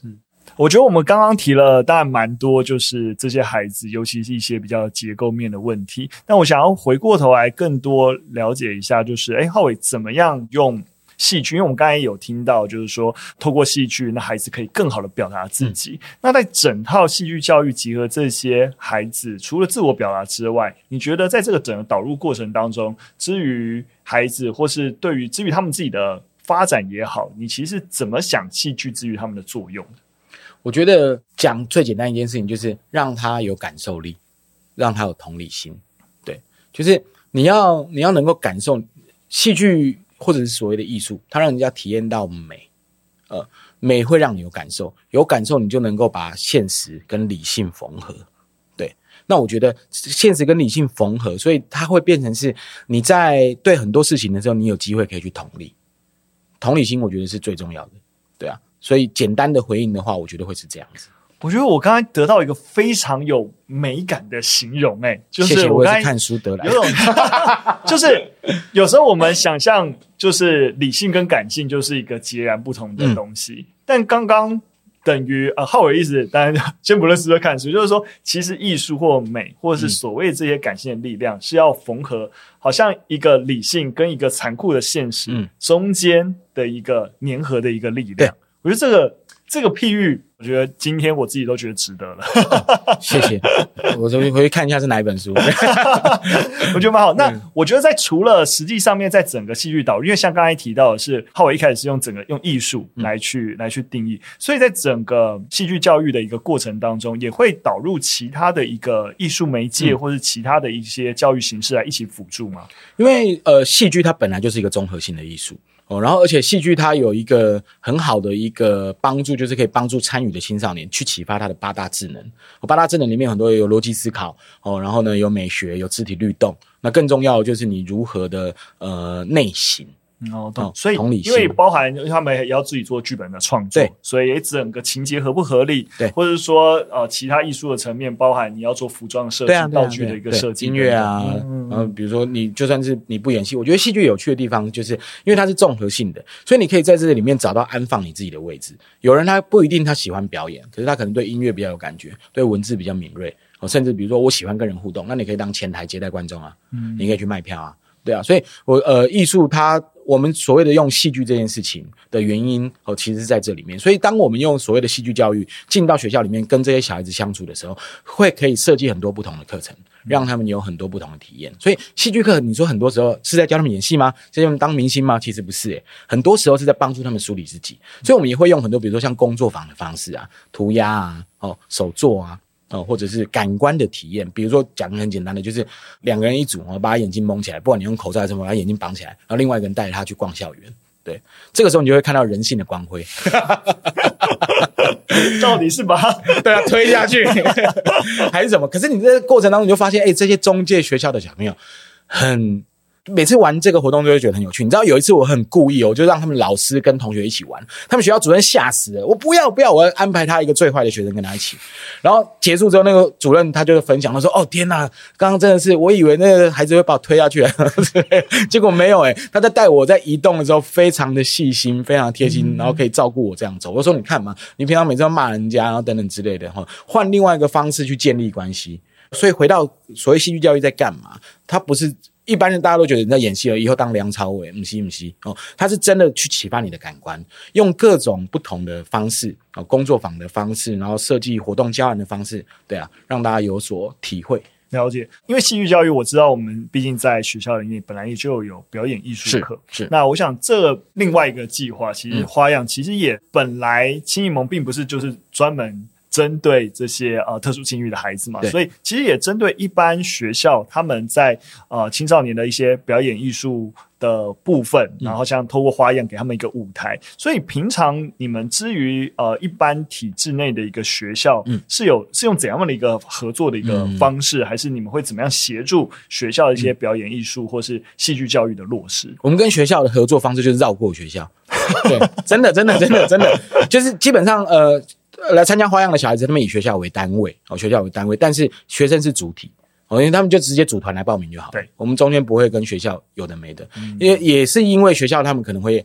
我觉得我们刚刚提了当然蛮多，就是这些孩子尤其是一些比较结构面的问题，但我想要回过头来更多了解一下，就是浩玮怎么样用戏剧，因为我们刚才有听到就是说透过戏剧那孩子可以更好的表达自己，那在整套戏剧教育集合这些孩子除了自我表达之外，你觉得在这个整个导入过程当中，至于孩子或是至于他们自己的发展也好，你其实怎么想戏剧至于他们的作用？我觉得讲最简单一件事情就是让他有感受力，让他有同理心。对，就是你要能够感受戏剧或者是所谓的艺术，它让人家体验到美，美会让你有感受，有感受你就能够把现实跟理性缝合。对，那我觉得现实跟理性缝合，所以它会变成是你在对很多事情的时候，你有机会可以去同理，同理心我觉得是最重要的。对啊。所以简单的回应的话，我觉得会是这样子。我觉得我刚才得到一个非常有美感的形容，就是我刚才谢谢，我也是看书得来的。就是有时候我们想象，就是理性跟感性就是一个截然不同的东西，但刚刚等于浩伟意思当然先不论是不是看书，就是说其实艺术或美或是所谓这些感性的力量是要缝合好像一个理性跟一个残酷的现实、中间的一个粘合的一个力量。我觉得这个譬喻我觉得今天我自己都觉得值得了、谢谢，我回去看一下是哪一本书我觉得蛮好。那我觉得在除了实际上面在整个戏剧导入，因为像刚才提到的是浩伟一开始是用整个用艺术来去定义，所以在整个戏剧教育的一个过程当中也会导入其他的一个艺术媒介或是其他的一些教育形式来一起辅助吗？因为戏剧它本来就是一个综合性的艺术哦，然后而且戏剧它有一个很好的一个帮助，就是可以帮助参与的青少年去启发他的八大智能。八大智能里面很多有逻辑思考哦，然后呢有美学，有肢体律动，那更重要的就是你如何的内省。哦，所以因为包含他们也要自己做剧本的创作，所以整个情节合不合理，对，或者说其他艺术的层面，包含你要做服装设计、道具的一个设计、音乐啊，比如说你就算是你不演戏，我觉得戏剧有趣的地方就是因为它是综合性的，所以你可以在这里面找到安放你自己的位置。有人他不一定他喜欢表演，可是他可能对音乐比较有感觉，对文字比较敏锐，甚至比如说我喜欢跟人互动，那你可以当前台接待观众啊，你可以去卖票啊，对啊，所以艺术它。我们所谓的用戏剧这件事情的原因其实是在这里面，所以当我们用所谓的戏剧教育进到学校里面跟这些小孩子相处的时候，会可以设计很多不同的课程，让他们有很多不同的体验。所以戏剧课你说很多时候是在教他们演戏吗？是在教他们当明星吗？其实不是耶，很多时候是在帮助他们梳理自己。所以我们也会用很多比如说像工作坊的方式啊，涂鸦啊，手作啊，或者是感官的体验，比如说讲很简单的，就是两个人一组，把他眼睛蒙起来，不管你用口罩还是什么，把他眼睛绑起来，然后另外一个人带着他去逛校园。对，这个时候你就会看到人性的光辉。到底是把他对啊推下去，还是什么？可是你在过程当中你就发现，这些中介学校的小朋友很。每次玩这个活动就会觉得很有趣，你知道有一次我很故意，我就让他们老师跟同学一起玩，他们学校主任吓死了，我不要，我要安排他一个最坏的学生跟他一起。然后结束之后那个主任他就分享，他说哦天哪，刚刚真的是我以为那个孩子会把我推下去结果没有他在带我在移动的时候非常的细心，非常贴心，然后可以照顾我这样走。我说你看嘛，你平常每次要骂人家然后等等之类的，换另外一个方式去建立关系。所以回到所谓戏剧教育在干嘛，他不是一般人大家都觉得你在演戏了，以后当梁朝伟，不是他是真的去启发你的感官，用各种不同的方式，工作坊的方式，然后设计活动教案的方式，对啊，让大家有所体会。了解，因为戏剧教育我知道我们毕竟在学校里面本来也就有表演艺术课，那我想这另外一个计划其实花样其实也本来青艺盟并不是就是专门针对这些特殊境遇的孩子嘛，所以其实也针对一般学校他们在青少年的一些表演艺术的部分，然后像透过花样给他们一个舞台。所以平常你们至于一般体制内的一个学校是用怎样的一个合作的一个方式，还是你们会怎么样协助学校的一些表演艺术或是戏剧教育的落实？我们跟学校的合作方式就是绕过学校对，真的就是基本上来参加花样的小孩子，他们以学校为单位，但是学生是主体，因为他们就直接组团来报名就好了。对，我们中间不会跟学校有的没的，也是因为学校他们可能会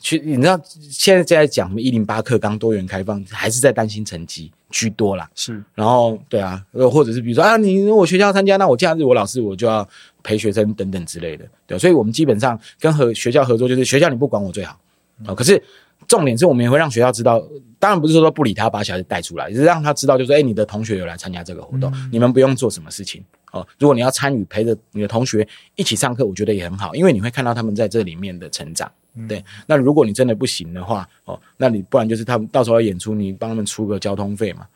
去，你知道现在讲什么108课纲多元开放，还是在担心成绩居多啦。是，然后对啊，或者是比如说你我学校参加，那我假日我老师我就要陪学生等等之类的，对，所以我们基本上跟学校合作，就是学校你不管我最好，可是。重点是我们也会让学校知道，当然不是说不理他把小孩子带出来，就是让他知道就是你的同学有来参加这个活动，你们不用做什么事情如果你要参与陪着你的同学一起上课，我觉得也很好，因为你会看到他们在这里面的成长。对，那如果你真的不行的话那你不然就是他们到时候要演出，你帮他们出个交通费嘛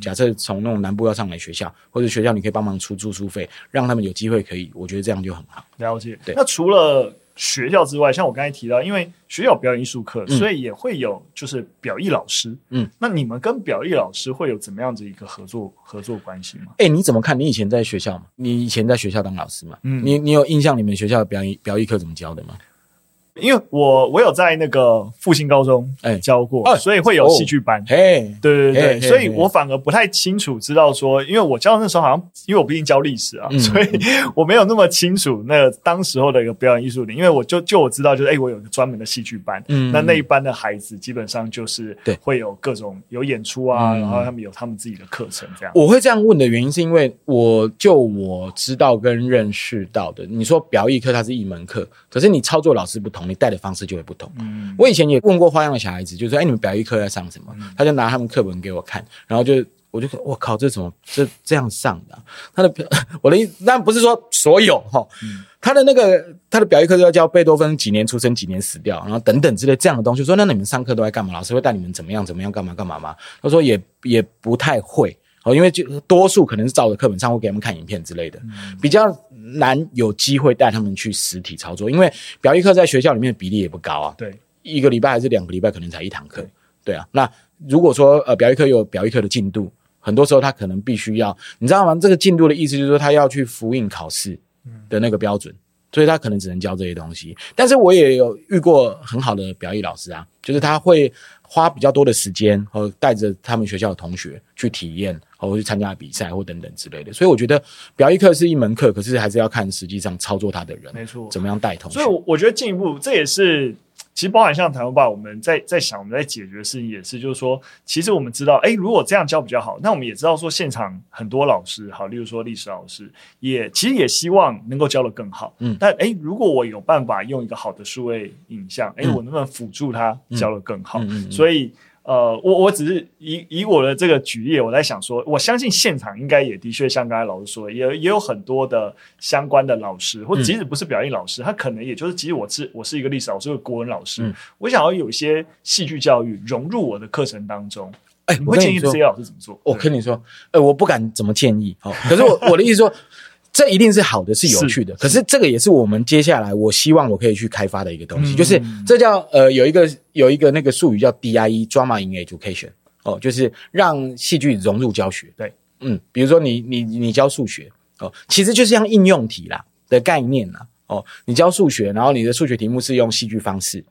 假设从那种南部要上来学校，或者学校你可以帮忙出住宿费，让他们有机会可以，我觉得这样就很好。了解。对，那除了学校之外，像我刚才提到，因为学校表演艺术课，所以也会有就是表艺老师。那你们跟表艺老师会有怎么样的一个合作关系吗？你怎么看？你以前在学校吗？你以前在学校当老师吗？你有印象你们学校的表艺课怎么教的吗？因为我有在那个复兴高中教过、欸、所以会有戏剧班、哦、对对对，所以我反而不太清楚知道说，因为我教那时候好像因为我毕竟教历史啊、嗯、所以我没有那么清楚那个当时候的一个表演艺术理，因为我就我知道就是我有一个专门的戏剧班、嗯、那一班的孩子基本上就是会有各种有演出啊、嗯、然后他们有他们自己的课程这样。我会这样问的原因是因为我知道跟认识到的，你说表艺课它是一门课，可是你操作老师不同，你带的方式就会不同、嗯、我以前也问过花样的小孩子，就说你们表演课在上什么、嗯、他就拿他们课本给我看，然后我就我靠，这怎么这样上的、啊、我的意思但不是说所有、嗯、他的表演课就要教贝多芬几年出生几年死掉，然后等等之类这样的东西，说那你们上课都在干嘛，老师会带你们怎么样怎么样干嘛干嘛吗？他说也不太会、哦、因为就多数可能是照着课本上会给他们看影片之类的、嗯、比较难有机会带他们去实体操作，因为表演课在学校里面的比例也不高啊。对，一个礼拜还是两个礼拜可能才一堂课。对啊，那如果说表演课有表演课的进度，很多时候他可能必须要，你知道吗？这个进度的意思就是说他要去符应考试的那个标准，所以他可能只能教这些东西。但是我也有遇过很好的表演老师啊，就是他会花比较多的时间和带着他们学校的同学去体验。或去参加比赛或等等之类的，所以我觉得表演课是一门课，可是还是要看实际上操作它的人，没错，怎么样带同学。所以我觉得进一步，这也是其实包含像台湾吧，我们在想我们在解决的事情也是，就是说，其实我们知道，如果这样教比较好，那我们也知道说，现场很多老师，好，例如说历史老师，其实也希望能够教得更好。嗯，但如果我有办法用一个好的数位影像，我能不能辅助他教得更好？所以。我只是以我的这个举例，我在想说，我相信现场应该也的确像刚才老师说的，也有很多的相关的老师，或即使不是表演老师，他可能也就是，即使我是一个历史老师，一个国文老师，我想要有一些戏剧教育融入我的课程当中。你会建议这些老师怎么做？我跟你说，我不敢怎么建议，可是我的意思说。这一定是好的，是有趣的。可是这个也是我们接下来我希望我可以去开发的一个东西，就是这叫有一个那个术语叫 DIE Drama in Education， 哦，就是让戏剧融入教学。对，嗯，比如说你教数学，哦，其实就是像应用题啦的概念啦，哦，你教数学，然后你的数学题目是用戏剧方式，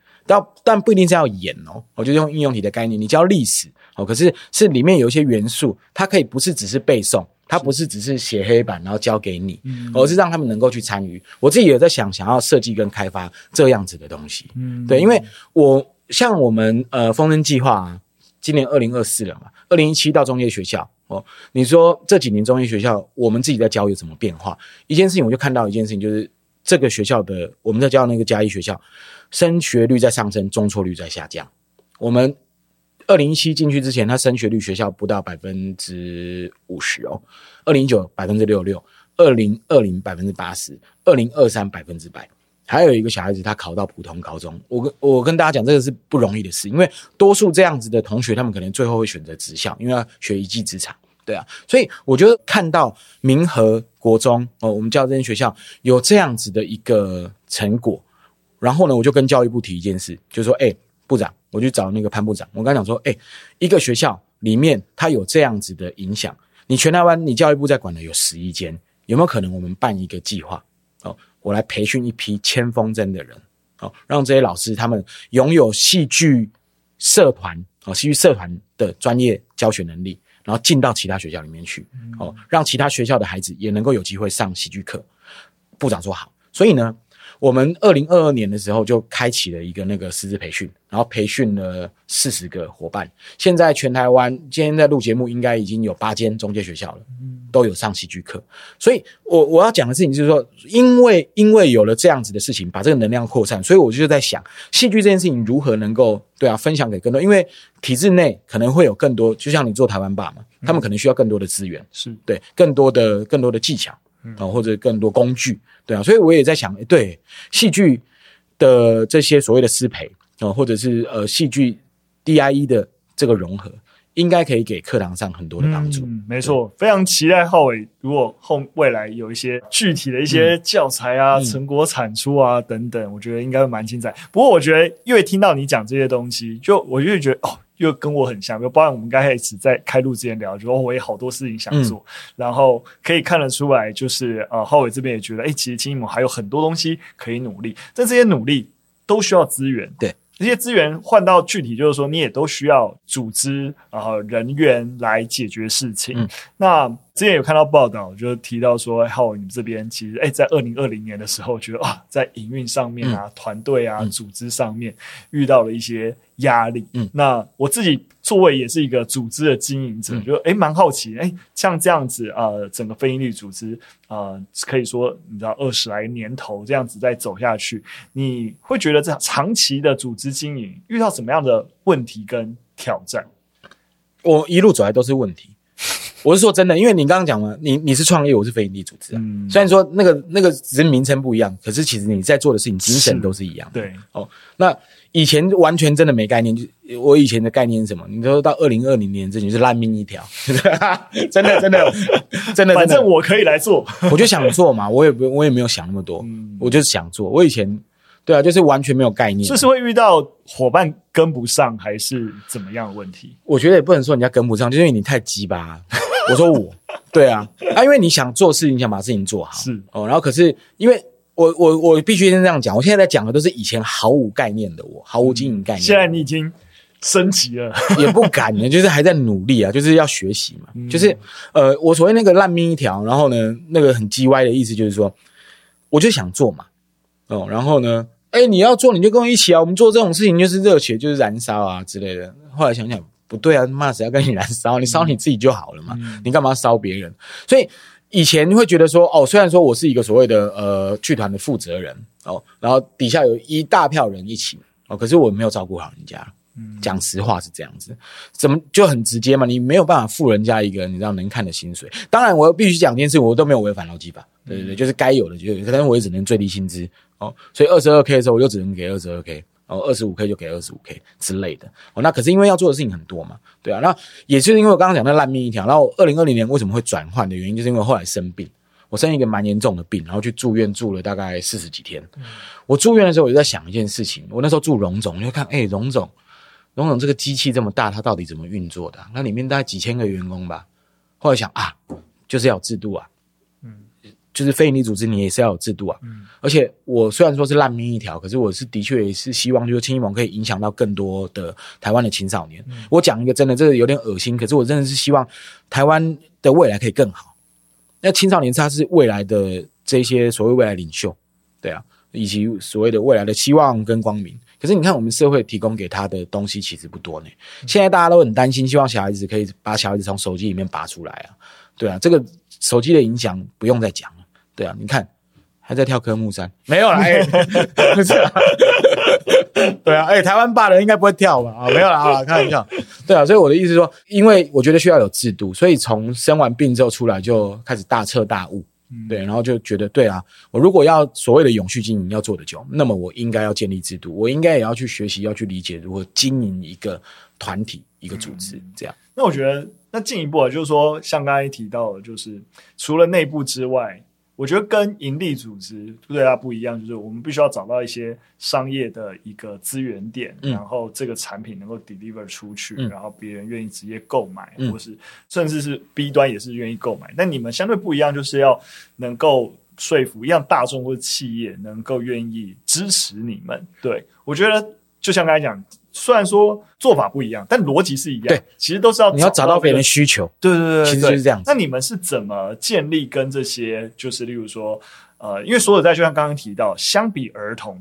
但不一定是要演哦，我就用应用题的概念。你教历史，哦，可是里面有一些元素，它可以不是只是背诵。他不是只是写黑板然后交给你，而是让他们能够去参与。我自己也在想要设计跟开发这样子的东西。嗯，对，因为像我们风筝计划啊，今年2024了嘛 ,2017 到中介学校哦，你说这几年中介学校我们自己在教有什么变化？一件事情我就看到一件事情，就是这个学校的我们在教那个嘉义学校，升学率在上升，中辍率在下降。我们2017进去之前，他升学率学校不到 50% 哦 ,2019 66%, 2020 80%, 2023 100%。还有一个小孩子他考到普通高中，我跟大家讲这个是不容易的事，因为多数这样子的同学他们可能最后会选择职校，因为要学一技之长。对啊，所以我觉得看到明和国中我们教这间学校有这样子的一个成果，然后呢我就跟教育部提一件事，就是说部长，我去找那个潘部长，我刚讲说，一个学校里面它有这样子的影响，你全台湾你教育部在管的有11间，有没有可能我们办一个计划哦，我来培训一批千风筝的人哦，让这些老师他们拥有戏剧社团的专业教学能力，然后进到其他学校里面去哦，让其他学校的孩子也能够有机会上戏剧课。部长说好，所以呢。我们2022年的时候就开启了一个那个师资培训，然后培训了40个伙伴。现在全台湾今天在录节目应该已经有8间中介学校了，都有上戏剧课。所以我要讲的事情就是说，因为有了这样子的事情，把这个能量扩散，所以我就在想戏剧这件事情如何能够分享给更多，因为体制内可能会有更多，就像你做台湾吧嘛，他们可能需要更多的资源，是对更多的技巧。或者更多工具，对啊，所以我也在想，对戏剧的这些所谓的师培或者是戏剧 DIE 的这个融合，应该可以给课堂上很多的帮助。没错，非常期待浩伟，如果未来有一些具体的一些教材啊、成果产出啊等等，我觉得应该会蛮精彩。不过我觉得越听到你讲这些东西，我就觉得又跟我很像，包含我们刚开始在开录之前聊，就说我也好多事情想做，然后可以看得出来，就是浩伟这边也觉得，其实青艺盟还有很多东西可以努力，但这些努力都需要资源，对，这些资源换到具体就是说你也都需要组织人员来解决事情。那之前有看到报道就提到说浩你们这边其实在2020年的时候觉得在营运上面啊团队啊组织上面遇到了一些压力。那我自己作为也是一个组织的经营者就蛮好奇像这样子整个非营利组织可以说你知道20来年头这样子再走下去，你会觉得这长期的组织经营遇到什么样的问题跟挑战？我一路走来都是问题，我是说真的，因为你刚刚讲了，你是创业，我是非营利组织啊。虽然说那个只是名称不一样，可是其实你在做的事情精神都是一样的。对哦，那以前完全真的没概念，我以前的概念是什么？你说到2020年之前就是烂命一条，真的真的真的，反正我可以来做，我就想做嘛，我也没有想那么多，我就是想做。我以前对啊，就是完全没有概念，就是会遇到伙伴跟不上还是怎么样的问题？我觉得也不能说人家跟不上，就是因为你太鸡巴啊。我说我对啊，因为你想做事情，想把事情做好是哦，然后可是因为我必须先这样讲，我现在在讲的都是以前毫无概念的我，毫无经营概念。现在你已经升级了，也不敢呢，就是还在努力啊，就是要学习嘛。就是我所谓那个烂命一条，然后呢，那个很鸡歪的意思就是说，我就想做嘛，哦，然后呢，你要做你就跟我一起啊，我们做这种事情就是热血，就是燃烧啊之类的。后来想想。不对啊，妈谁要跟你燃烧？你烧你自己就好了嘛，你干嘛烧别人？所以以前会觉得说，虽然说我是一个所谓的剧团的负责人哦，然后底下有一大票人一起哦，可是我没有照顾好人家。讲实话是这样子，怎么就很直接嘛？你没有办法付人家一个你知道能看的薪水。当然，我必须讲一件事，我都没有违反劳基法，对对对，就是该有的就有，但是我也只能最低薪资哦，所以 22K 的时候我就只能给 22K。25K 就给 25K 之类的。那可是因为要做的事情很多嘛。对啊，那也就是因为我刚刚讲的烂命一条，然后2020年为什么会转换的原因就是因为我后来生病。我生一个蛮严重的病，然后去住院住了大概40几天。我住院的时候我就在想一件事情，我那时候住荣总，我就看荣总这个机器这么大，它到底怎么运作的啊？那里面大概几千个员工吧。后来想啊，就是要有制度啊。就是非营利组织，你也是要有制度啊。而且我虽然说是烂命一条，可是我是的确也是希望，就是青艺盟可以影响到更多的台湾的青少年。我讲一个真的，这个有点恶心，可是我真的是希望台湾的未来可以更好。那青少年他是未来的这些所谓未来领袖，对啊，以及所谓的未来的希望跟光明。可是你看，我们社会提供给他的东西其实不多呢。现在大家都很担心，希望小孩子可以把小孩子从手机里面拔出来啊。对啊，这个手机的影响不用再讲了。对啊，你看还在跳科目3，没有啦，不是啊，对啊，台湾霸人应该不会跳吧？啊，没有啦，好啦，开玩笑。对啊，所以我的意思是说，因为我觉得需要有制度，所以从生完病之后出来就开始大彻大悟，对，然后就觉得对啊，我如果要所谓的永续经营要做得久，那么我应该要建立制度，我应该也要去学习，要去理解如何经营一个团体、一个组织这样。那我觉得，那进一步啊，就是说，像刚才提到的，就是除了内部之外。我觉得跟盈利组织对它不一样，就是我们必须要找到一些商业的一个资源点，然后这个产品能够 deliver 出去，然后别人愿意直接购买，或是甚至是 B 端也是愿意购买。但你们相对不一样，就是要能够说服一样大众或企业能够愿意支持你们。对，我觉得就像刚才讲，虽然说做法不一样，但逻辑是一样。对，其实都是你要找到别人的需求。对对 对， 对，其实就是这样。那你们是怎么建立跟这些，就是例如说，因为所有在就像刚刚提到，相比儿童，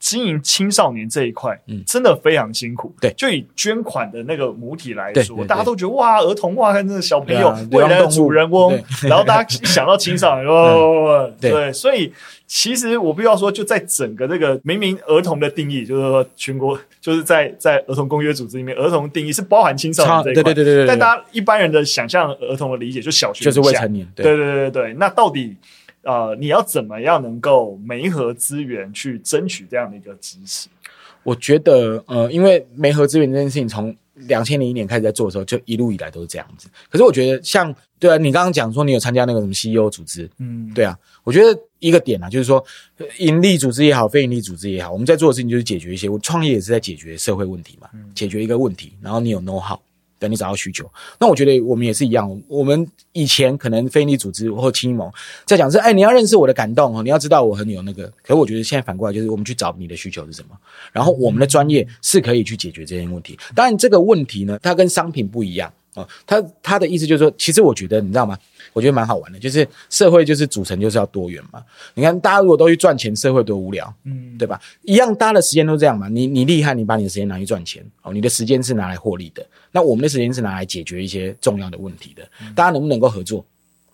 经营青少年这一块，真的非常辛苦。对，就以捐款的那个母体来说，大家都觉得哇，儿童哇，看这个小朋友未来的主人翁，然后大家一想到青少年，对，所以。其实我必须要说，就在整个这个明明儿童的定义，就是说全国就是在儿童公约组织里面，儿童定义是包含青少年这一块，对。但大家一般人的想象儿童的理解，就小学就是未成年，对。那到底你要怎么样能够媒合资源去争取这样的一个支持？我觉得因为媒合资源这件事情从2001年开始在做的时候，就一路以来都是这样子。可是我觉得像对啊，你刚刚讲说你有参加那个什么 CEO 组织，对啊，我觉得一个点啊，就是说盈利组织也好，非盈利组织也好，我们在做的事情就是解决一些，我创业也是在解决社会问题嘛，解决一个问题，然后你有 know how，等你找到需求。那我觉得我们也是一样，我们以前可能非营利组织或青盟在讲是，哎，你要认识我的感动，你要知道我很有那个，可是我觉得现在反过来就是我们去找你的需求是什么，然后我们的专业是可以去解决这些问题。当然这个问题呢，它跟商品不一样哦，他的意思就是说，其实我觉得你知道吗？我觉得蛮好玩的，就是社会就是组成就是要多元嘛。你看大家如果都去赚钱，社会多无聊，嗯，对吧？一样大家的时间都这样嘛。你厉害，你把你的时间拿去赚钱，哦，你的时间是拿来获利的。那我们的时间是拿来解决一些重要的问题的。大家能不能够合作，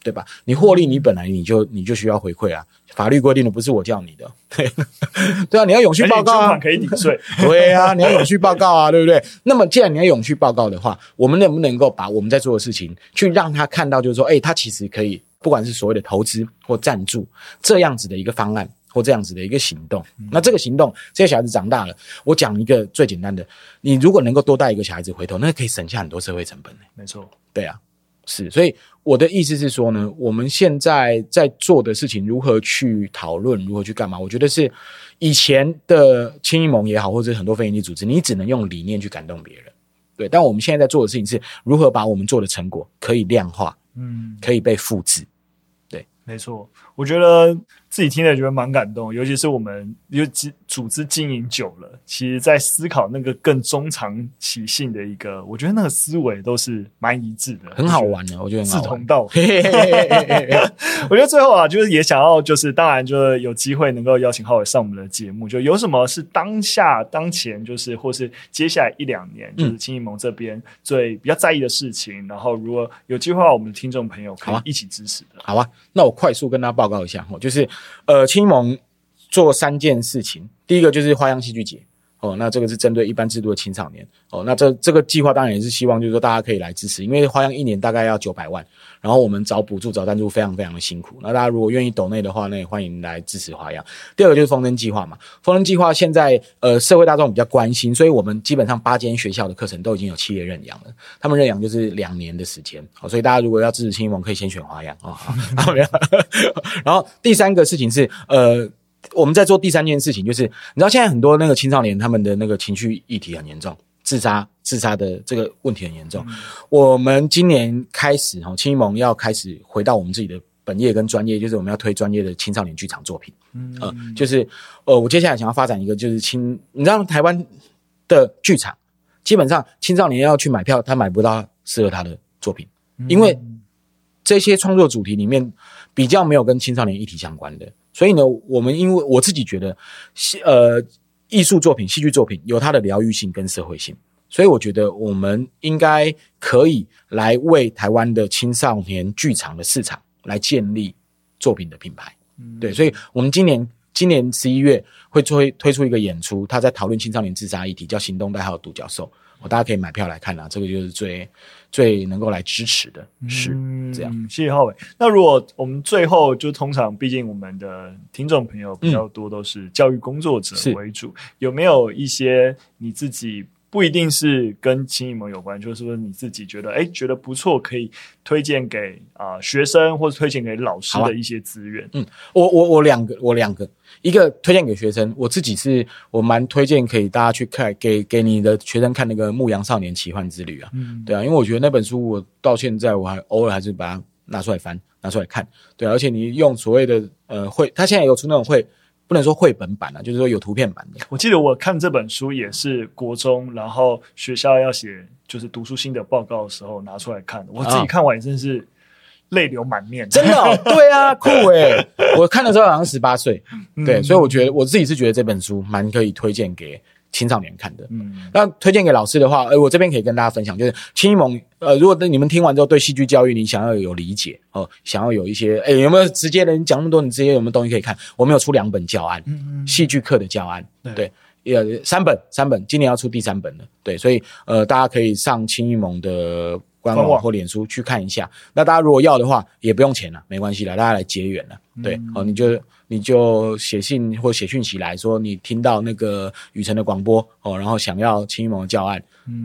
对吧？你获利，你本来你就需要回馈啊。法律规定的不是我叫你的，对对啊，你要永续报告啊，可以抵税，对啊，你要永续报告啊，对不对？那么既然你要永续报告的话，我们能不能够把我们在做的事情去让他看到，就是说，哎，他其实可以，不管是所谓的投资或赞助这样子的一个方案或这样子的一个行动，那这个行动，这些小孩子长大了，我讲一个最简单的，你如果能够多带一个小孩子回头，那可以省下很多社会成本欸。没错，对啊。是，所以我的意思是说呢，我们现在在做的事情如何去讨论，如何去干嘛，我觉得是以前的青艺盟也好，或者很多非营利组织，你只能用理念去感动别人，对，但我们现在在做的事情是如何把我们做的成果可以量化，嗯，可以被复制。对，没错，我觉得自己听了觉得蛮感动，尤其是我们组织经营久了，其实在思考那个更中长期性的一个，我觉得那个思维都是蛮一致的，很好玩的，我觉得很好玩，志同道合。我觉得最后啊，就是也想要，就是当然就是有机会能够邀请浩伟上我们的节目，就有什么是当前就是或是接下来一两年就是青艺盟这边最比较在意的事情，然后如果有计划我们的听众朋友可以一起支持的。好啊，那我快速跟大家报告一下，就是青艺盟做3件事情，第一个就是花样戏剧节哦，那这个是针对一般制度的青少年哦，那这个计划当然也是希望就是说大家可以来支持，因为花样一年大概要900万，然后我们找补助找赞助非常非常的辛苦，那大家如果愿意抖内的话，那也欢迎来支持花样。第二个就是风筝计划嘛，风筝计划现在社会大众比较关心，所以我们基本上8间学校的课程都已经有企业认养了，他们认养就是2年的时间哦，所以大家如果要支持青艺盟可以先选花样哦。然后第三个事情是我们在做第3件事情，就是你知道现在很多那个青少年他们的那个情绪议题很严重，自杀的这个问题很严重。我们今年开始青艺盟要开始回到我们自己的本业跟专业，就是我们要推专业的青少年剧场作品。就是我接下来想要发展一个就是你知道台湾的剧场基本上青少年要去买票，他买不到适合他的作品，因为这些创作主题里面比较没有跟青少年议题相关的。所以呢，我们因为我自己觉得艺术作品戏剧作品有它的疗愈性跟社会性，所以我觉得我们应该可以来为台湾的青少年剧场的市场来建立作品的品牌。对，所以我们今年11月会推出一个演出，他在讨论青少年自杀议题，叫行动代号独角兽，大家可以买票来看啊，这个就是最能够来支持的是这样。谢谢浩伟。那如果我们最后就通常毕竟我们的听众朋友比较多都是教育工作者为主，有没有一些你自己不一定是跟青艺盟有关，就是说你自己觉得觉得不错可以推荐给学生或者推荐给老师的一些资源？我两个，一个推荐给学生，我自己是我蛮推荐可以大家去看，给你的学生看那个《牧羊少年奇幻之旅》啊，对啊，因为我觉得那本书我到现在我还偶尔还是把它拿出来翻，拿出来看，对啊，而且你用所谓的它现在有出那种不能说绘本版啊，就是说有图片版的。我记得我看这本书也是国中，然后学校要写就是读书心得报告的时候拿出来看的，我自己看完也真是泪流满面。真的哦？对啊，酷耶。我看的时候好像18岁，对，所以我觉得我自己是觉得这本书蛮可以推荐给青少年看的。那推荐给老师的话，我这边可以跟大家分享，就是青艺盟如果你们听完之后对戏剧教育你想要有理解想要有一些有没有直接的，你讲那么多，你直接有没有东西可以看？我们有出2本教案，戏剧课的教案，对，3本，今年要出第3本了，对，所以大家可以上青艺盟的官网或脸书去看一下。那大家如果要的话也不用钱了，没关系啦，大家来结缘了，对，你就写信或写讯息来说你听到那个雨辰的广播然后想要青艺盟的教案，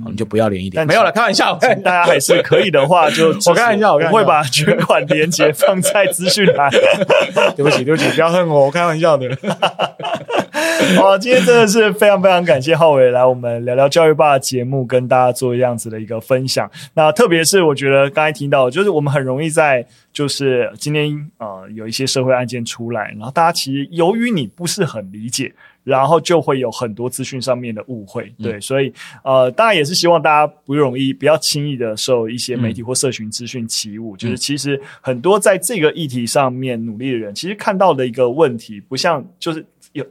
你就不要连一点，没有了，开玩笑，大家还是可以的话就我开玩笑，我会把捐款连结放在资讯栏。对不起，不要恨我开玩笑的。哦，今天真的是非常非常感谢浩玮来我们聊聊教育吧的节目，跟大家做这样子的一个分享。那特别是我觉得刚才听到，就是我们很容易在就是今天有一些社会案件出来，然后大家其实由于你不是很理解，然后就会有很多资讯上面的误会，对，所以当然也是希望大家不要轻易的受一些媒体或社群资讯起舞，就是其实很多在这个议题上面努力的人，其实看到的一个问题，不像就是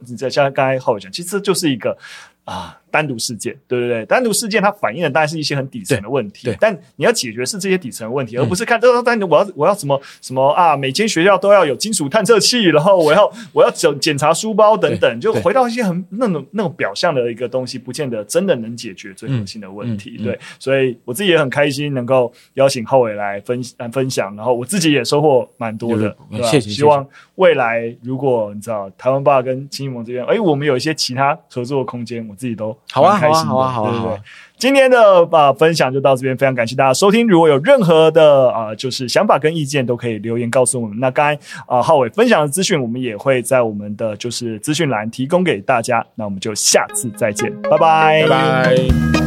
你在像刚才浩玮讲，其实这就是一个单独事件，对不对？单独事件它反映的当然是一些很底层的问题，但你要解决是这些底层的问题，而不是看我要什么每间学校都要有金属探测器，然后我要检查书包等等，就回到一些很那种表象的一个东西，不见得真的能解决最核心的问题，对。所以我自己也很开心能够邀请浩玮来分享，然后我自己也收获蛮多的，对，谢谢。希望未来如果你知道台湾吧跟青艺盟这边我们有一些其他合作的空间，我自己都蛮开心的，好啊。今天的分享就到这边，非常感谢大家收听。如果有任何的就是想法跟意见，都可以留言告诉我们。那刚才浩玮分享的资讯，我们也会在我们的就是资讯栏提供给大家。那我们就下次再见，拜拜。